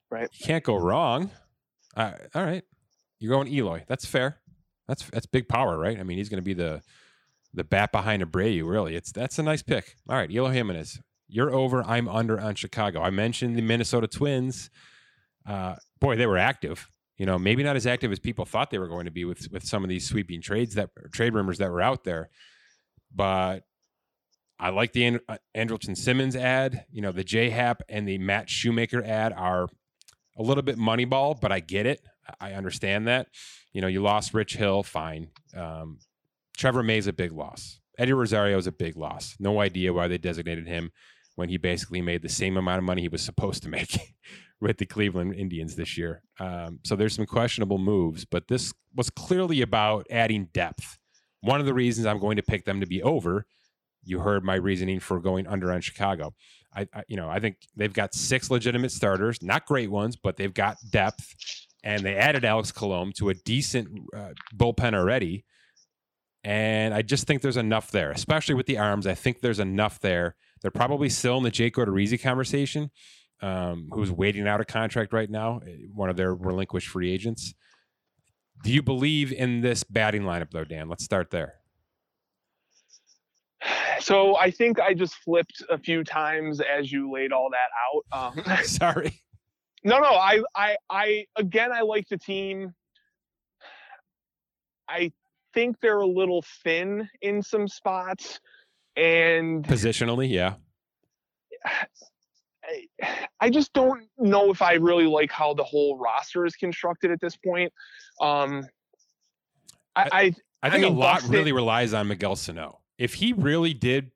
right. You can't go wrong. Uh, all right. You're going Eloy. That's fair. That's that's big power, right? I mean, he's going to be the the bat behind Abreu, really. It's that's a nice pick. All right, Eloy Jimenez. You're over. I'm under on Chicago. I mentioned the Minnesota Twins. Uh, boy, they were active. You know, maybe not as active as people thought they were going to be with with some of these sweeping trades that trade rumors that were out there. But I like the And- Andrelton Simmons ad. You know, the J-Hap and the Matt Shoemaker ad are a little bit Moneyball, but I get it. I understand that. You know, you lost Rich Hill, fine. Um, Trevor May's a big loss. Eddie Rosario is a big loss. No idea why they designated him when he basically made the same amount of money he was supposed to make with the Cleveland Indians this year. Um, so there's some questionable moves, but this was clearly about adding depth. One of the reasons I'm going to pick them to be over, you heard my reasoning for going under on Chicago. I, I you know, I think they've got six legitimate starters, not great ones, but they've got depth. And they added Alex Colomb to a decent uh, bullpen already. And I just think there's enough there, especially with the arms. I think there's enough there. They're probably still in the Jake Odorizzi conversation, um, who's waiting out a contract right now, one of their relinquished free agents. Do you believe in this batting lineup, though, Dan? Let's start there. So I think I just flipped a few times as you laid all that out. Um, Sorry. No, no, I, I, I, again, I like the team. I think they're a little thin in some spots, and positionally, yeah. I, I just don't know if I really like how the whole roster is constructed at this point. Um, I, I, I think I mean, a lot Boston, really relies on Miguel Sano. If he really did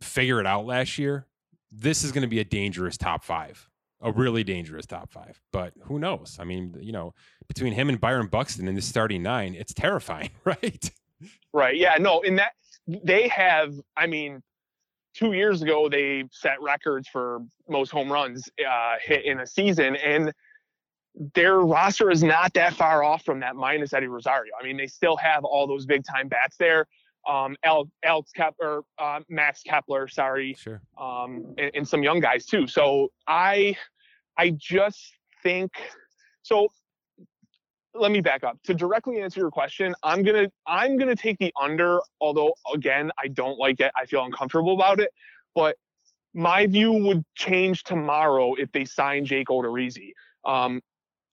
figure it out last year, this is going to be a dangerous top five. A really dangerous top five, but who knows? I mean, you know, between him and Byron Buxton in the starting nine, it's terrifying, right? Right. Yeah. No. In that they have, I mean, two years ago they set records for most home runs uh, hit in a season, and their roster is not that far off from that, minus Eddie Rosario. I mean, they still have all those big time bats there. Um, Al, Al Kepler, uh, Max Kepler, sorry, sure. um, and, and some young guys too. So I, I just think so. Let me back up to directly answer your question. I'm gonna, I'm gonna take the under. Although again, I don't like it. I feel uncomfortable about it. But my view would change tomorrow if they sign Jake Odorizzi. Um,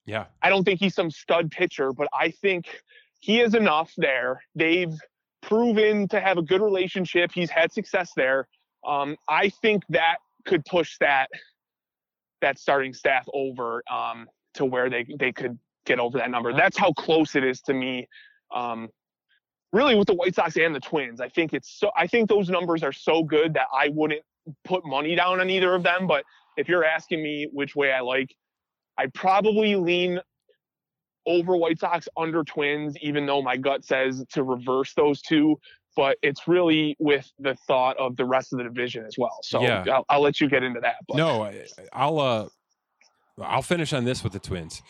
yeah, I don't think he's some stud pitcher, but I think he is enough there. They've proven to have a good relationship. He's had success there. Um, I think that could push that that starting staff over um, to where they, they could get over that number. That's how close it is to me. Um, really, with the White Sox and the Twins, I think it's so. I think those numbers are so good that I wouldn't put money down on either of them. But if you're asking me which way I like, I probably lean over White Sox, under Twins, even though my gut says to reverse those two, but it's really with the thought of the rest of the division as well. So yeah. I'll, I'll let you get into that. But. No, I, I'll, uh, I'll finish on this with the Twins,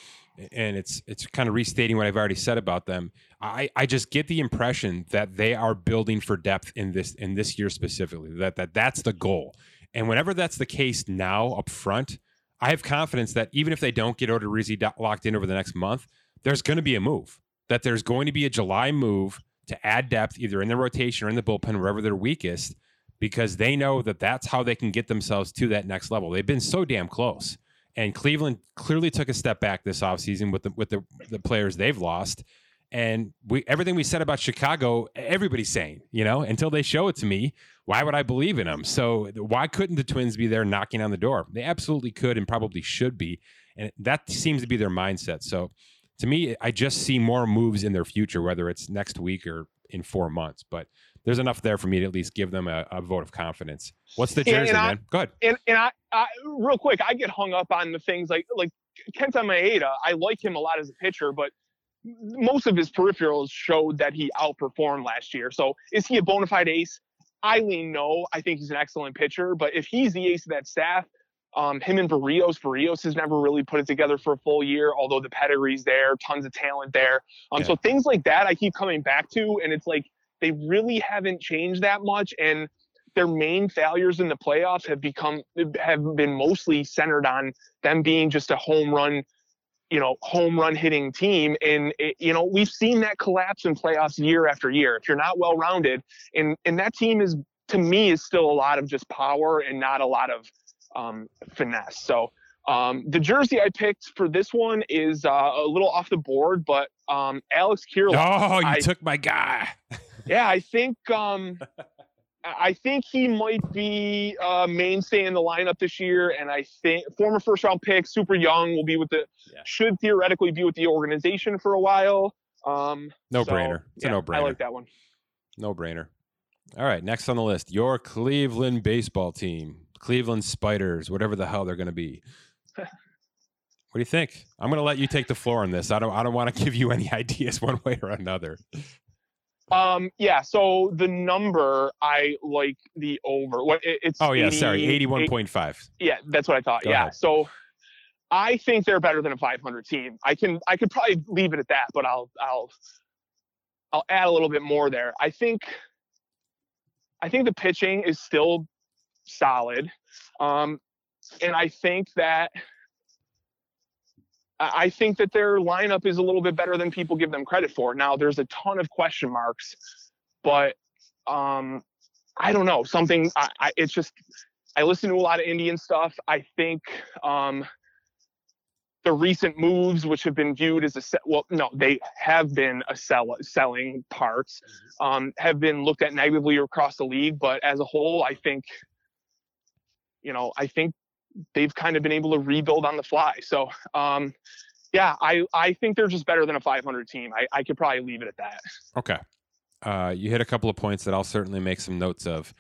and it's, it's kind of restating what I've already said about them. I, I just get the impression that they are building for depth in this, in this year specifically, that, that that's the goal. And whenever that's the case now up front, I have confidence that even if they don't get Odorizzi locked in over the next month, there's going to be a move, that there's going to be a July move to add depth either in the rotation or in the bullpen, wherever they're weakest, because they know that that's how they can get themselves to that next level. They've been so damn close, and Cleveland clearly took a step back this offseason with the, with the, the players they've lost. And we, everything we said about Chicago, everybody's saying, you know, until they show it to me, why would I believe in them? So why couldn't the Twins be there knocking on the door? They absolutely could and probably should be. And that seems to be their mindset. So to me, I just see more moves in their future, whether it's next week or in four months. But there's enough there for me to at least give them a, a vote of confidence. What's the jersey, and, and I, man? Go ahead. And, and I, I, real quick, I get hung up on the things like, like Kenta Maeda. I like him a lot as a pitcher, but most of his peripherals showed that he outperformed last year. So is he a bona fide ace? I lean no. I think he's an excellent pitcher, but if he's the ace of that staff, um, him and Barrios, Barrios has never really put it together for a full year, although the pedigree's there, tons of talent there. Um, yeah. So things like that I keep coming back to, and it's like they really haven't changed that much, and their main failures in the playoffs have become have been mostly centered on them being just a home run you know, home run hitting team. And, it, you know, we've seen that collapse in playoffs year after year, if you're not well-rounded. And and that team is, to me, is still a lot of just power and not a lot of um, finesse. So um, the jersey I picked for this one is uh, a little off the board, but um, Alex Kirloff. Oh, you I, took my guy. Yeah, I think um, I think he might be a mainstay in the lineup this year, and I think former first-round pick, super young, will be with the yeah. should theoretically be with the organization for a while. Um, no so, brainer, it's yeah, a no brainer. I like that one. No brainer. All right, next on the list, your Cleveland baseball team, Cleveland Spiders, whatever the hell they're going to be. What do you think? I'm going to let you take the floor on this. I don't. I don't want to give you any ideas one way or another. Um. Yeah. So the number I like the over. What it, it's. Oh yeah. eighty, sorry. Eighty-one point five. Yeah, that's what I thought. Go yeah. ahead. So I think they're better than a five hundred team. I can. I could probably leave it at that, but I'll. I'll. I'll add a little bit more there. I think. I think the pitching is still solid, um, and I think that. I think that their lineup is a little bit better than people give them credit for. Now, there's a ton of question marks, but um, I don't know. Something I, I, it's just I listen to a lot of Indian stuff. I think um, the recent moves, which have been viewed as a se- well, no, they have been a sell selling parts, um, have been looked at negatively across the league. But as a whole, I think you know, I think. they've kind of been able to rebuild on the fly. So, um, yeah, I, I think they're just better than a five hundred team. I, I could probably leave it at that. Okay. Uh, you hit a couple of points that I'll certainly make some notes of.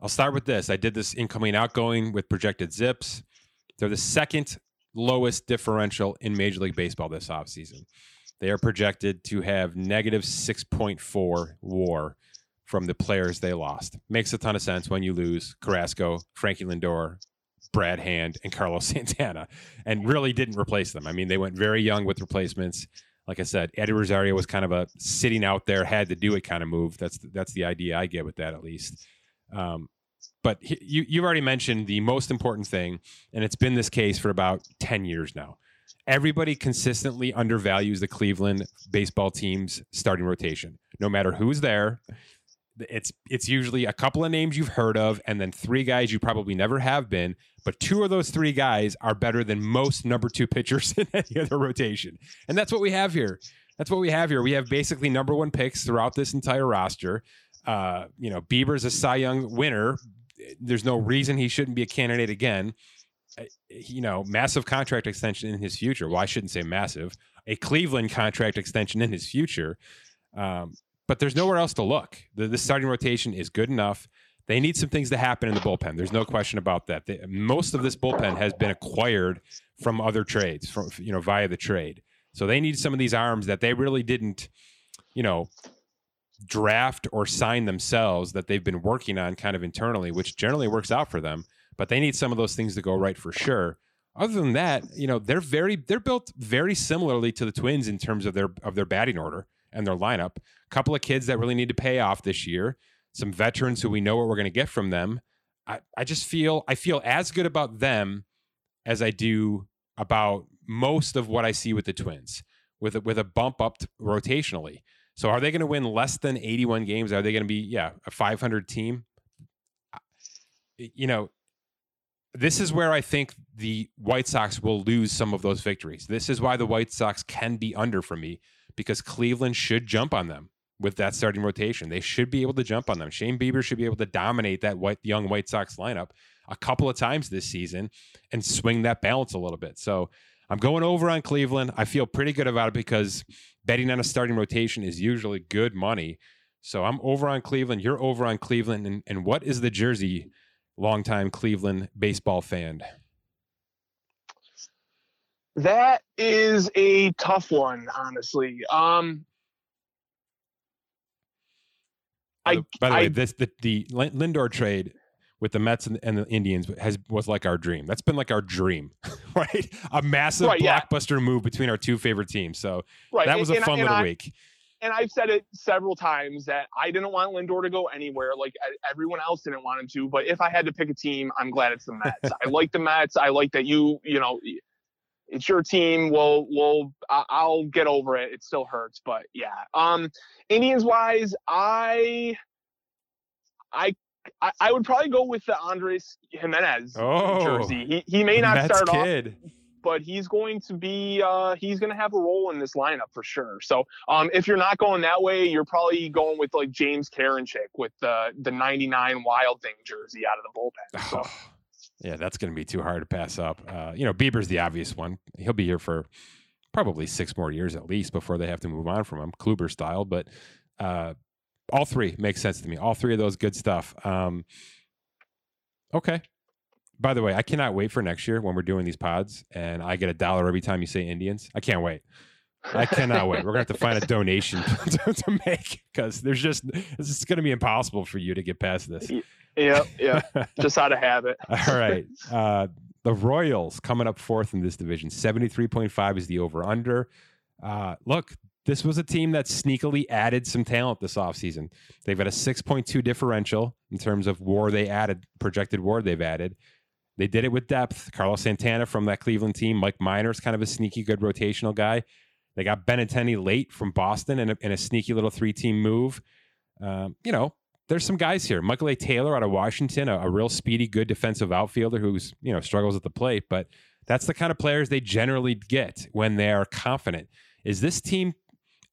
I'll start with this. I did this incoming outgoing with projected zips. They're the second lowest differential in Major League Baseball this offseason. They are projected to have negative six point four war from the players they lost. Makes a ton of sense when you lose Carrasco, Frankie Lindor, Brad Hand, and Carlos Santana, and really didn't replace them. I mean, they went very young with replacements. Like I said, Eddie Rosario was kind of a sitting out there, had to do it kind of move. That's that's the idea I get with that, at least. Um, but he, you, you've already mentioned the most important thing, and it's been this case for about ten years now. Everybody consistently undervalues the Cleveland baseball team's starting rotation, no matter who's there. It's it's usually a couple of names you've heard of and then three guys you probably never have been, but two of those three guys are better than most number two pitchers in any other rotation. And that's what we have here. That's what we have here. We have basically number one picks throughout this entire roster. Uh, you know, Bieber's a Cy Young winner. There's no reason he shouldn't be a candidate again. Uh, you know, massive contract extension in his future. Well, I shouldn't say massive. A Cleveland contract extension in his future. Um But there's nowhere else to look. The, the starting rotation is good enough. They need some things to happen in the bullpen. There's no question about that. They, most of this bullpen has been acquired from other trades, from you know via the trade. So they need some of these arms that they really didn't, you know, draft or sign themselves. That they've been working on kind of internally, which generally works out for them. But they need some of those things to go right for sure. Other than that, you know, they're very they're built very similarly to the Twins in terms of their of their batting order and their lineup. A couple of kids that really need to pay off this year, some veterans who we know what we're going to get from them. I, I just feel I feel as good about them as I do about most of what I see with the Twins, with a, with a bump up to, rotationally. So are they going to win less than eighty-one games? Are they going to be yeah a five hundred team? You know, this is where I think the White Sox will lose some of those victories. This is why the White Sox can be under for me, because Cleveland should jump on them with that starting rotation. They should be able to jump on them. Shane Bieber should be able to dominate that white, young White Sox lineup a couple of times this season and swing that balance a little bit. So I'm going over on Cleveland. I feel pretty good about it because betting on a starting rotation is usually good money. So I'm over on Cleveland. You're over on Cleveland. And, and what is the jersey, longtime Cleveland baseball fan? That is a tough one, honestly. Um, I, by the way, I, this the, the Lindor trade with the Mets and, and the Indians has was like our dream. That's been like our dream, right? A massive right, blockbuster yeah. move between our two favorite teams. So right. that was and, a fun and, little and I, week. And I've said it several times that I didn't want Lindor to go anywhere. Like everyone else didn't want him to. But if I had to pick a team, I'm glad it's the Mets. I like the Mets. I like that you, you know, it's your team. We'll, we'll, I'll get over it. It still hurts, but yeah. Um, Indians wise, I, I, I would probably go with the Andrés Giménez oh, jersey. He, he may not start kid. off, but he's going to be, uh, he's going to have a role in this lineup for sure. So, um, if you're not going that way, you're probably going with like James Karinchak with the, the ninety-nine Wild Thing jersey out of the bullpen. So. Oh. Yeah, that's going to be too hard to pass up. Uh, you know, Bieber's the obvious one. He'll be here for probably six more years at least before they have to move on from him, Kluber style. But uh, all three make sense to me. All three of those good stuff. Um, okay. By the way, I cannot wait for next year when we're doing these pods and I get a dollar every time you say Indians. I can't wait. I cannot wait. We're going to have to find a donation to, to make because there's just, it's going to be impossible for you to get past this. Yeah, yeah. Just out of habit. All right. Uh, the Royals coming up fourth in this division. seventy-three point five is the over-under. Uh, look, this was a team that sneakily added some talent this offseason. They've got a six point two differential in terms of war they added, projected war they've added. They did it with depth. Carlos Santana from that Cleveland team. Mike Minor is kind of a sneaky good rotational guy. They got Benintendi late from Boston in a, in a sneaky little three-team move. Um, you know, there's some guys here. Michael A. Taylor out of Washington, a, a real speedy, good defensive outfielder who's, you know, struggles at the plate. But that's the kind of players they generally get when they are confident. Is this team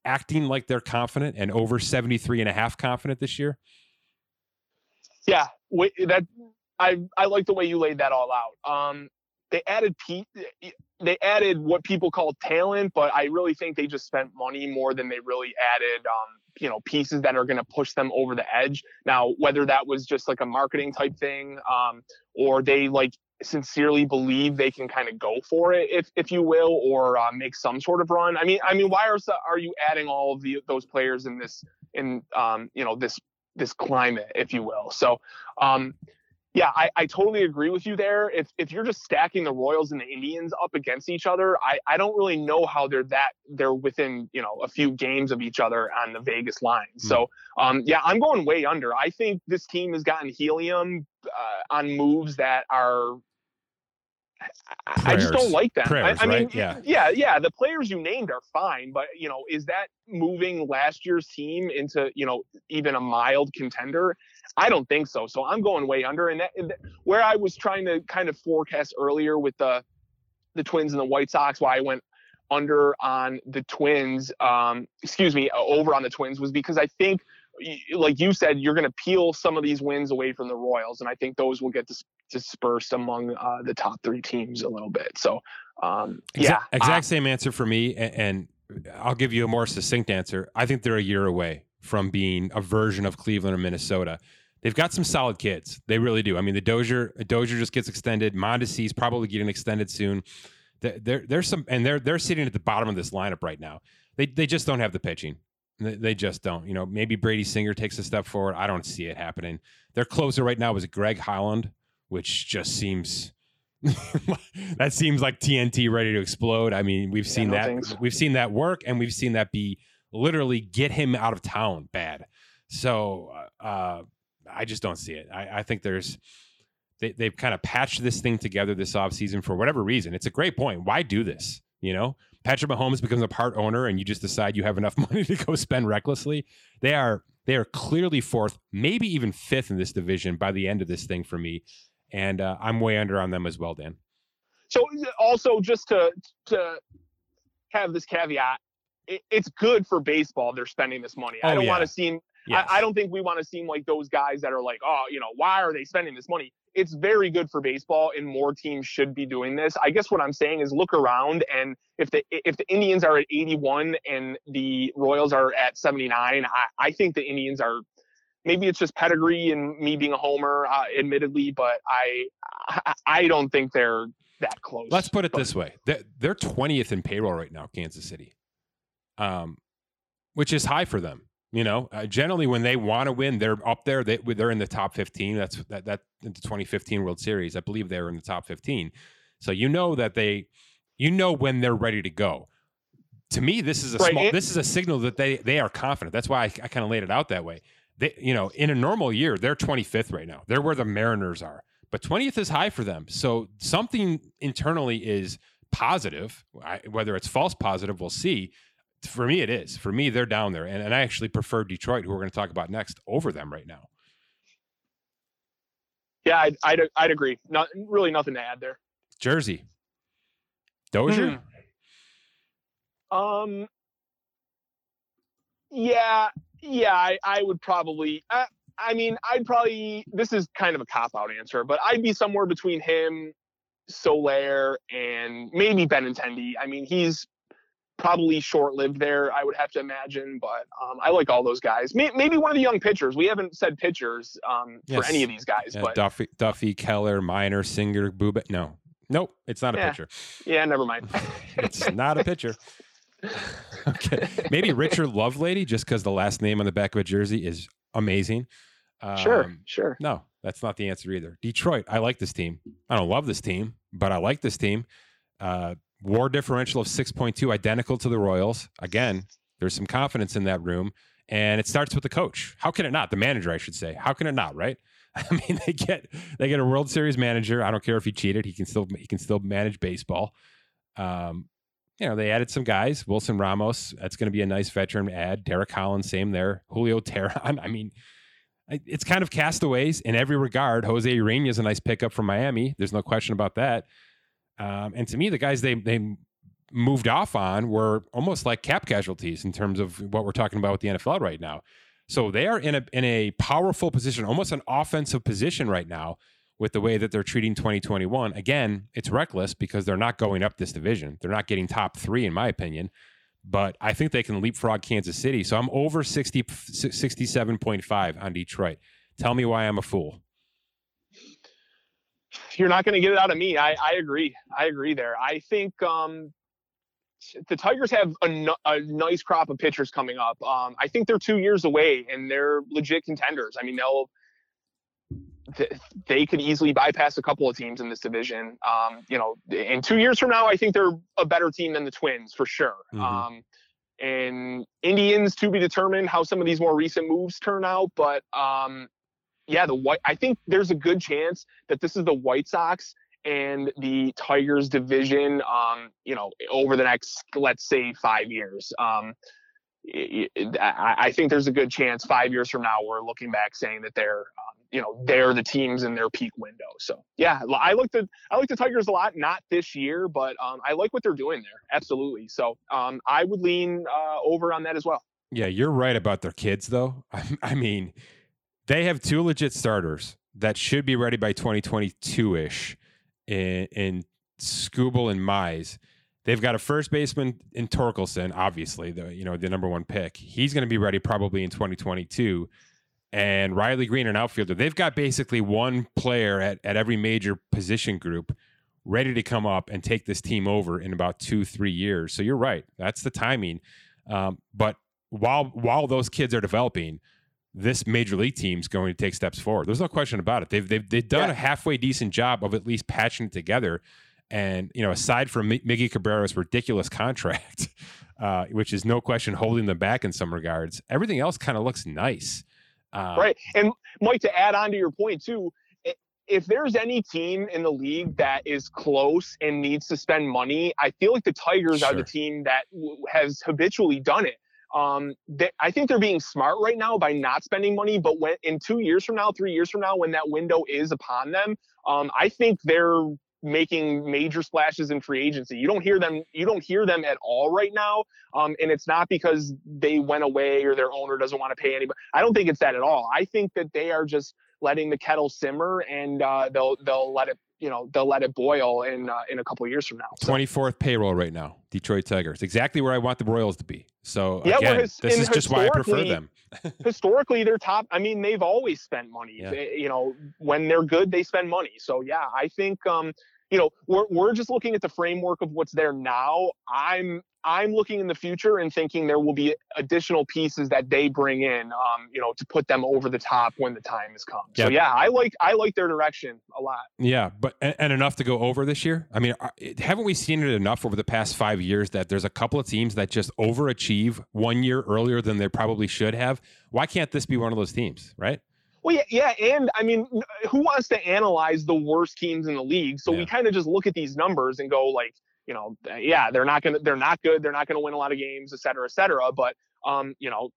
acting like they're confident and over seventy-three and a half confident this year? Yeah, that I I like the way you laid that all out. Um, they added Pete. They added what people call talent, but I really think they just spent money more than they really added, um, you know, pieces that are going to push them over the edge. Now, whether that was just like a marketing type thing, um, or they like sincerely believe they can kind of go for it, if if you will, or uh, make some sort of run. I mean, I mean, why are are you adding all of the, those players in this in um, you know this this climate, if you will? So. Um, Yeah, I, I totally agree with you there. If if you're just stacking the Royals and the Indians up against each other, I, I don't really know how they're that they're within, you know, a few games of each other on the Vegas line. Mm-hmm. So, um, yeah, I'm going way under. I think this team has gotten helium uh, on moves that are I, I just don't like them. Prayers, I, I mean, right? yeah. yeah, yeah, the players you named are fine, but you know, is that moving last year's team into, you know, even a mild contender? I don't think so. So I'm going way under. And that, where I was trying to kind of forecast earlier with the the Twins and the White Sox, why I went under on the Twins, um, excuse me, over on the Twins was because I think, like you said, you're going to peel some of these wins away from the Royals. And I think those will get dis- dispersed among uh, the top three teams a little bit. So, um, yeah. Exact, exact same answer for me. And, and I'll give you a more succinct answer. I think they're a year away from being a version of Cleveland or Minnesota. They've got some solid kids. They really do. I mean, the Dozier, Dozier just gets extended. Mondesi's probably getting extended soon. There, there's some, and they're they're sitting at the bottom of this lineup right now. They they just don't have the pitching. They, they just don't. You know, maybe Brady Singer takes a step forward. I don't see it happening. Their closer right now is Greg Holland, which just seems that seems like T N T ready to explode. I mean, we've seen yeah, no that thanks. we've seen that work, and we've seen that be literally get him out of town bad. So. uh I just don't see it. I, I think there's they, they've kind of patched this thing together this offseason for whatever reason. It's a great point. Why do this? You know, Patrick Mahomes becomes a part owner and you just decide you have enough money to go spend recklessly. They are they are clearly fourth, maybe even fifth in this division by the end of this thing for me. And uh, I'm way under on them as well, Dan. So also just to to have this caveat, it, it's good for baseball. They're spending this money. I oh, don't yeah. want to seem. Yes. I, I don't think we want to seem like those guys that are like, oh, you know, why are they spending this money? it's very good for baseball, and more teams should be doing this. I guess what I'm saying is look around, and if the if the Indians are at eighty-one and the Royals are at seventy-nine, I, I think the Indians are – maybe it's just pedigree and me being a homer, uh, admittedly, but I, I I don't think they're that close. Let's put it but. this way. They're, they're twentieth in payroll right now, Kansas City, um, which is high for them. You know, uh, generally when they want to win, they're up there. They, they're in the top fifteen. That's that, that in the twenty fifteen World Series. I believe they were in the top fifteen. So you know that they, you know when they're ready to go. To me, this is a right. small, this is a signal that they they are confident. That's why I, I kind of laid it out that way. They, you know, in a normal year, they're twenty-fifth right now. They're where the Mariners are, but twentieth is high for them. So something internally is positive. I, whether it's false positive, we'll see. For me, it is. For me, they're down there. And, and I actually prefer Detroit, who we're going to talk about next, over them right now. Yeah, I'd, I'd, I'd agree. Not, really nothing to add there. Jersey. Dozier? Hmm. Um. Yeah, yeah, I, I would probably I, – I mean, I'd probably – this is kind of a cop-out answer, but I'd be somewhere between him, Soler, and maybe Benintendi. I mean, he's – probably short-lived there, I would have to imagine, but um, I like all those guys. Maybe one of the young pitchers. We haven't said pitchers um, yes. for any of these guys. Yeah, but Duffy, Duffy, Keller, Minor, Singer, Bubic. No, nope, it's not a yeah. pitcher. Yeah, never mind. It's not a pitcher. Okay, maybe Richard Lovelady, just because the last name on the back of a jersey is amazing. Um, sure, sure. No, that's not the answer either. Detroit, I like this team. I don't love this team, but I like this team. Uh, W A R differential of six point two, identical to the Royals. Again, there's some confidence in that room, and it starts with the coach. How can it not? The manager, I should say. How can it not, right? I mean, they get they get a World Series manager. I don't care if he cheated. He can still he can still manage baseball. Um, you know, they added some guys. Wilson Ramos, that's going to be a nice veteran add. Derek Holland, same there. Julio Teheran. I mean, it's kind of castaways in every regard. Jose Ureña is a nice pickup from Miami. There's no question about that. Um, and to me, the guys they they moved off on were almost like cap casualties in terms of what we're talking about with the N F L right now. So they are in a in a powerful position, almost an offensive position right now with the way that they're treating twenty twenty-one. Again, it's reckless because they're not going up this division. They're not getting top three, in my opinion. But I think they can leapfrog Kansas City. So I'm over sixty, sixty-seven point five on Detroit. Tell me why I'm a fool. You're not going to get it out of me. I, I agree. I agree there. I think um, the Tigers have a, n- a nice crop of pitchers coming up. Um, I think they're two years away, and they're legit contenders. I mean, they'll th- they could easily bypass a couple of teams in this division. Um, you know, and two years from now, I think they're a better team than the Twins for sure. Mm-hmm. Um, and Indians to be determined how some of these more recent moves turn out, but. Um, Yeah, the White. I think there's a good chance that this is the White Sox and the Tigers division. Um, you know, over the next, let's say, five years. Um, it, it, I, I think there's a good chance five years from now we're looking back saying that they're, um, you know, they're the teams in their peak window. So yeah, I like the I like the Tigers a lot. Not this year, but um, I like what they're doing there. Absolutely. So um, I would lean uh, over on that as well. Yeah, you're right about their kids, though. I, I mean. They have two legit starters that should be ready by twenty twenty-two-ish in, in Skubal and Mize. They've got a first baseman in Torkelson, obviously, the you know the number one pick. He's going to be ready probably in twenty twenty-two. And Riley Green, an outfielder. They've got basically one player at, at every major position group ready to come up and take this team over in about two, three years. So you're right. That's the timing. Um, but while while those kids are developing, this major league team's going to take steps forward. There's no question about it. They've they've, they've done yeah. a halfway decent job of at least patching it together. And, you know, aside from M- Miggy Cabrera's ridiculous contract, uh, which is no question holding them back in some regards, everything else kind of looks nice. Um, right. And, Mike, to add on to your point, too, if there's any team in the league that is close and needs to spend money, I feel like the Tigers sure. are the team that w- has habitually done it. Um, they, I think they're being smart right now by not spending money, but when in two years from now, three years from now, when that window is upon them, um, I think they're making major splashes in free agency. You don't hear them, you don't hear them at all right now. Um, and it's not because they went away or their owner doesn't want to pay anybody. I don't think it's that at all. I think that they are just letting the kettle simmer, and uh, they'll they'll let it you know they'll let it boil in uh, in a couple of years from now. twenty-fourth so. Payroll right now, Detroit Tigers, exactly where I want the Royals to be. So yeah, again, well, his, this is just why I prefer them. Historically, they're top. I mean, they've always spent money. Yeah. They, you know, when they're good, they spend money. So yeah, I think um, you know we're we're just looking at the framework of what's there now. I'm. I'm looking in the future and thinking there will be additional pieces that they bring in, um, you know, to put them over the top when the time has come. Yep. So yeah, I like I like their direction a lot. Yeah, but and, and enough to go over this year. I mean, haven't we seen it enough over the past five years that there's a couple of teams that just overachieve one year earlier than they probably should have? Why can't this be one of those teams, right? Well, yeah, yeah, and I mean, who wants to analyze the worst teams in the league? So yeah. we kind of just look at these numbers and go like, you know, yeah, they're not going to, they're not good. They're not going to win a lot of games, et cetera, et cetera. But, um, you know,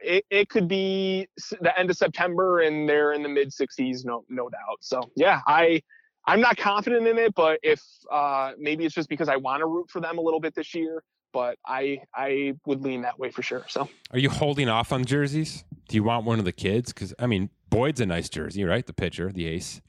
it, it could be the end of September and they're in the mid sixties. No, no doubt. So yeah, I, I'm not confident in it, but if, uh, maybe it's just because I want to root for them a little bit this year, but I, I would lean that way for sure. So are you holding off on jerseys? Do you want one of the kids? Cause I mean, Boyd's a nice jersey, right? The pitcher, the ace.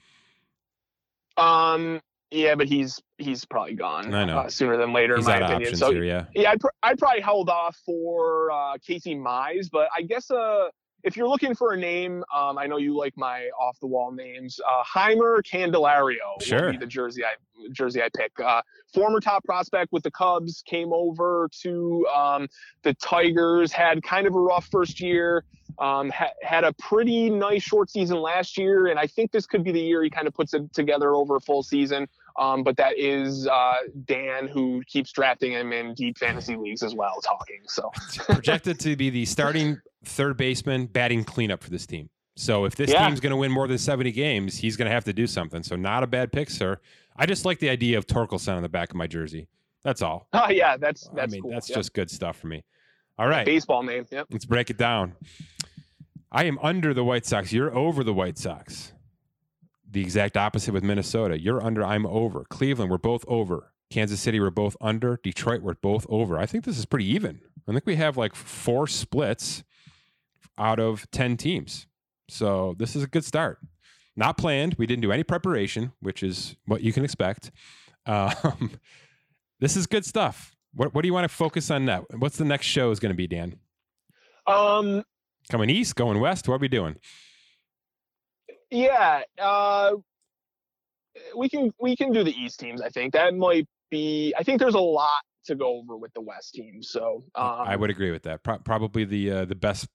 Um, Yeah, but he's he's probably gone I know. Uh, sooner than later, he's in my opinion. So here, yeah, yeah I'd, pr- I'd probably hold off for uh, Casey Mize, but I guess uh, if you're looking for a name, um, I know you like my off-the-wall names. Uh, Heimer Candelario sure. would be the jersey I jersey I pick. Uh, former top prospect with the Cubs, came over to um, the Tigers, had kind of a rough first year. Um, ha- had a pretty nice short season last year, and I think this could be the year he kind of puts it together over a full season. Um, but that is uh, Dan, who keeps drafting him in deep fantasy leagues as well, talking. So projected to be the starting third baseman, batting cleanup for this team. So if this yeah. team's going to win more than seventy games, he's going to have to do something. So not a bad pick, sir. I just like the idea of Torkelson on the back of my jersey. That's all. Oh yeah, that's that's. I mean, cool. that's yeah. just good stuff for me. All right, baseball name. Yep. Let's break it down. I am under the White Sox. You're over the White Sox. The exact opposite with Minnesota. You're under. I'm over. Cleveland, we're both over. Kansas City, we're both under. Detroit, we're both over. I think this is pretty even. I think we have like four splits out of ten teams. So this is a good start. Not planned. We didn't do any preparation, which is what you can expect. Um, this is good stuff. What What do you want to focus on now? What's the next show is going to be, Dan? Um. Coming east, going west. What are we doing? Yeah, uh, we can we can do the East teams. I think that might be. I think there's a lot to go over with the West teams. So um, I would agree with that. Pro- probably the uh, the best,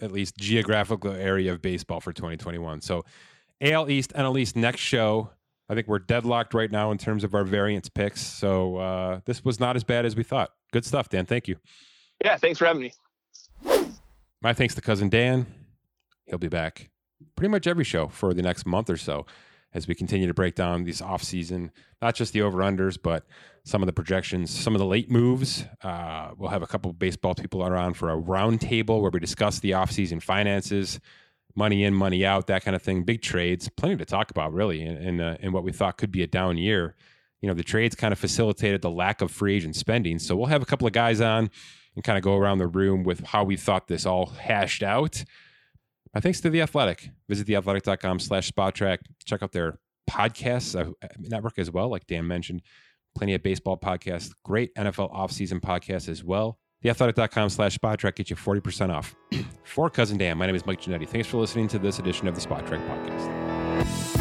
at least geographical area of baseball for twenty twenty-one. So A L East, N L East next show. I think we're deadlocked right now in terms of our variance picks. So uh, this was not as bad as we thought. Good stuff, Dan. Thank you. Yeah, thanks for having me. My thanks to Cousin Dan. He'll be back pretty much every show for the next month or so as we continue to break down these off-season, not just the over-unders, but some of the projections, some of the late moves. Uh, we'll have a couple of baseball people around for a roundtable where we discuss the off-season finances, money in, money out, that kind of thing, big trades, plenty to talk about, really, in, in, uh, in what we thought could be a down year. You know, the trades kind of facilitated the lack of free agent spending, so we'll have a couple of guys on and kind of go around the room with how we thought this all hashed out. My thanks to The Athletic. Visit theathletic.com slash Spotrac. Check out their podcasts network as well, like Dan mentioned. Plenty of baseball podcasts, great N F L offseason podcasts as well. Theathletic.com slash Spotrac gets you forty percent off. For Cousin Dan, my name is Mike Giannetti. Thanks for listening to this edition of the Spotrac Podcast.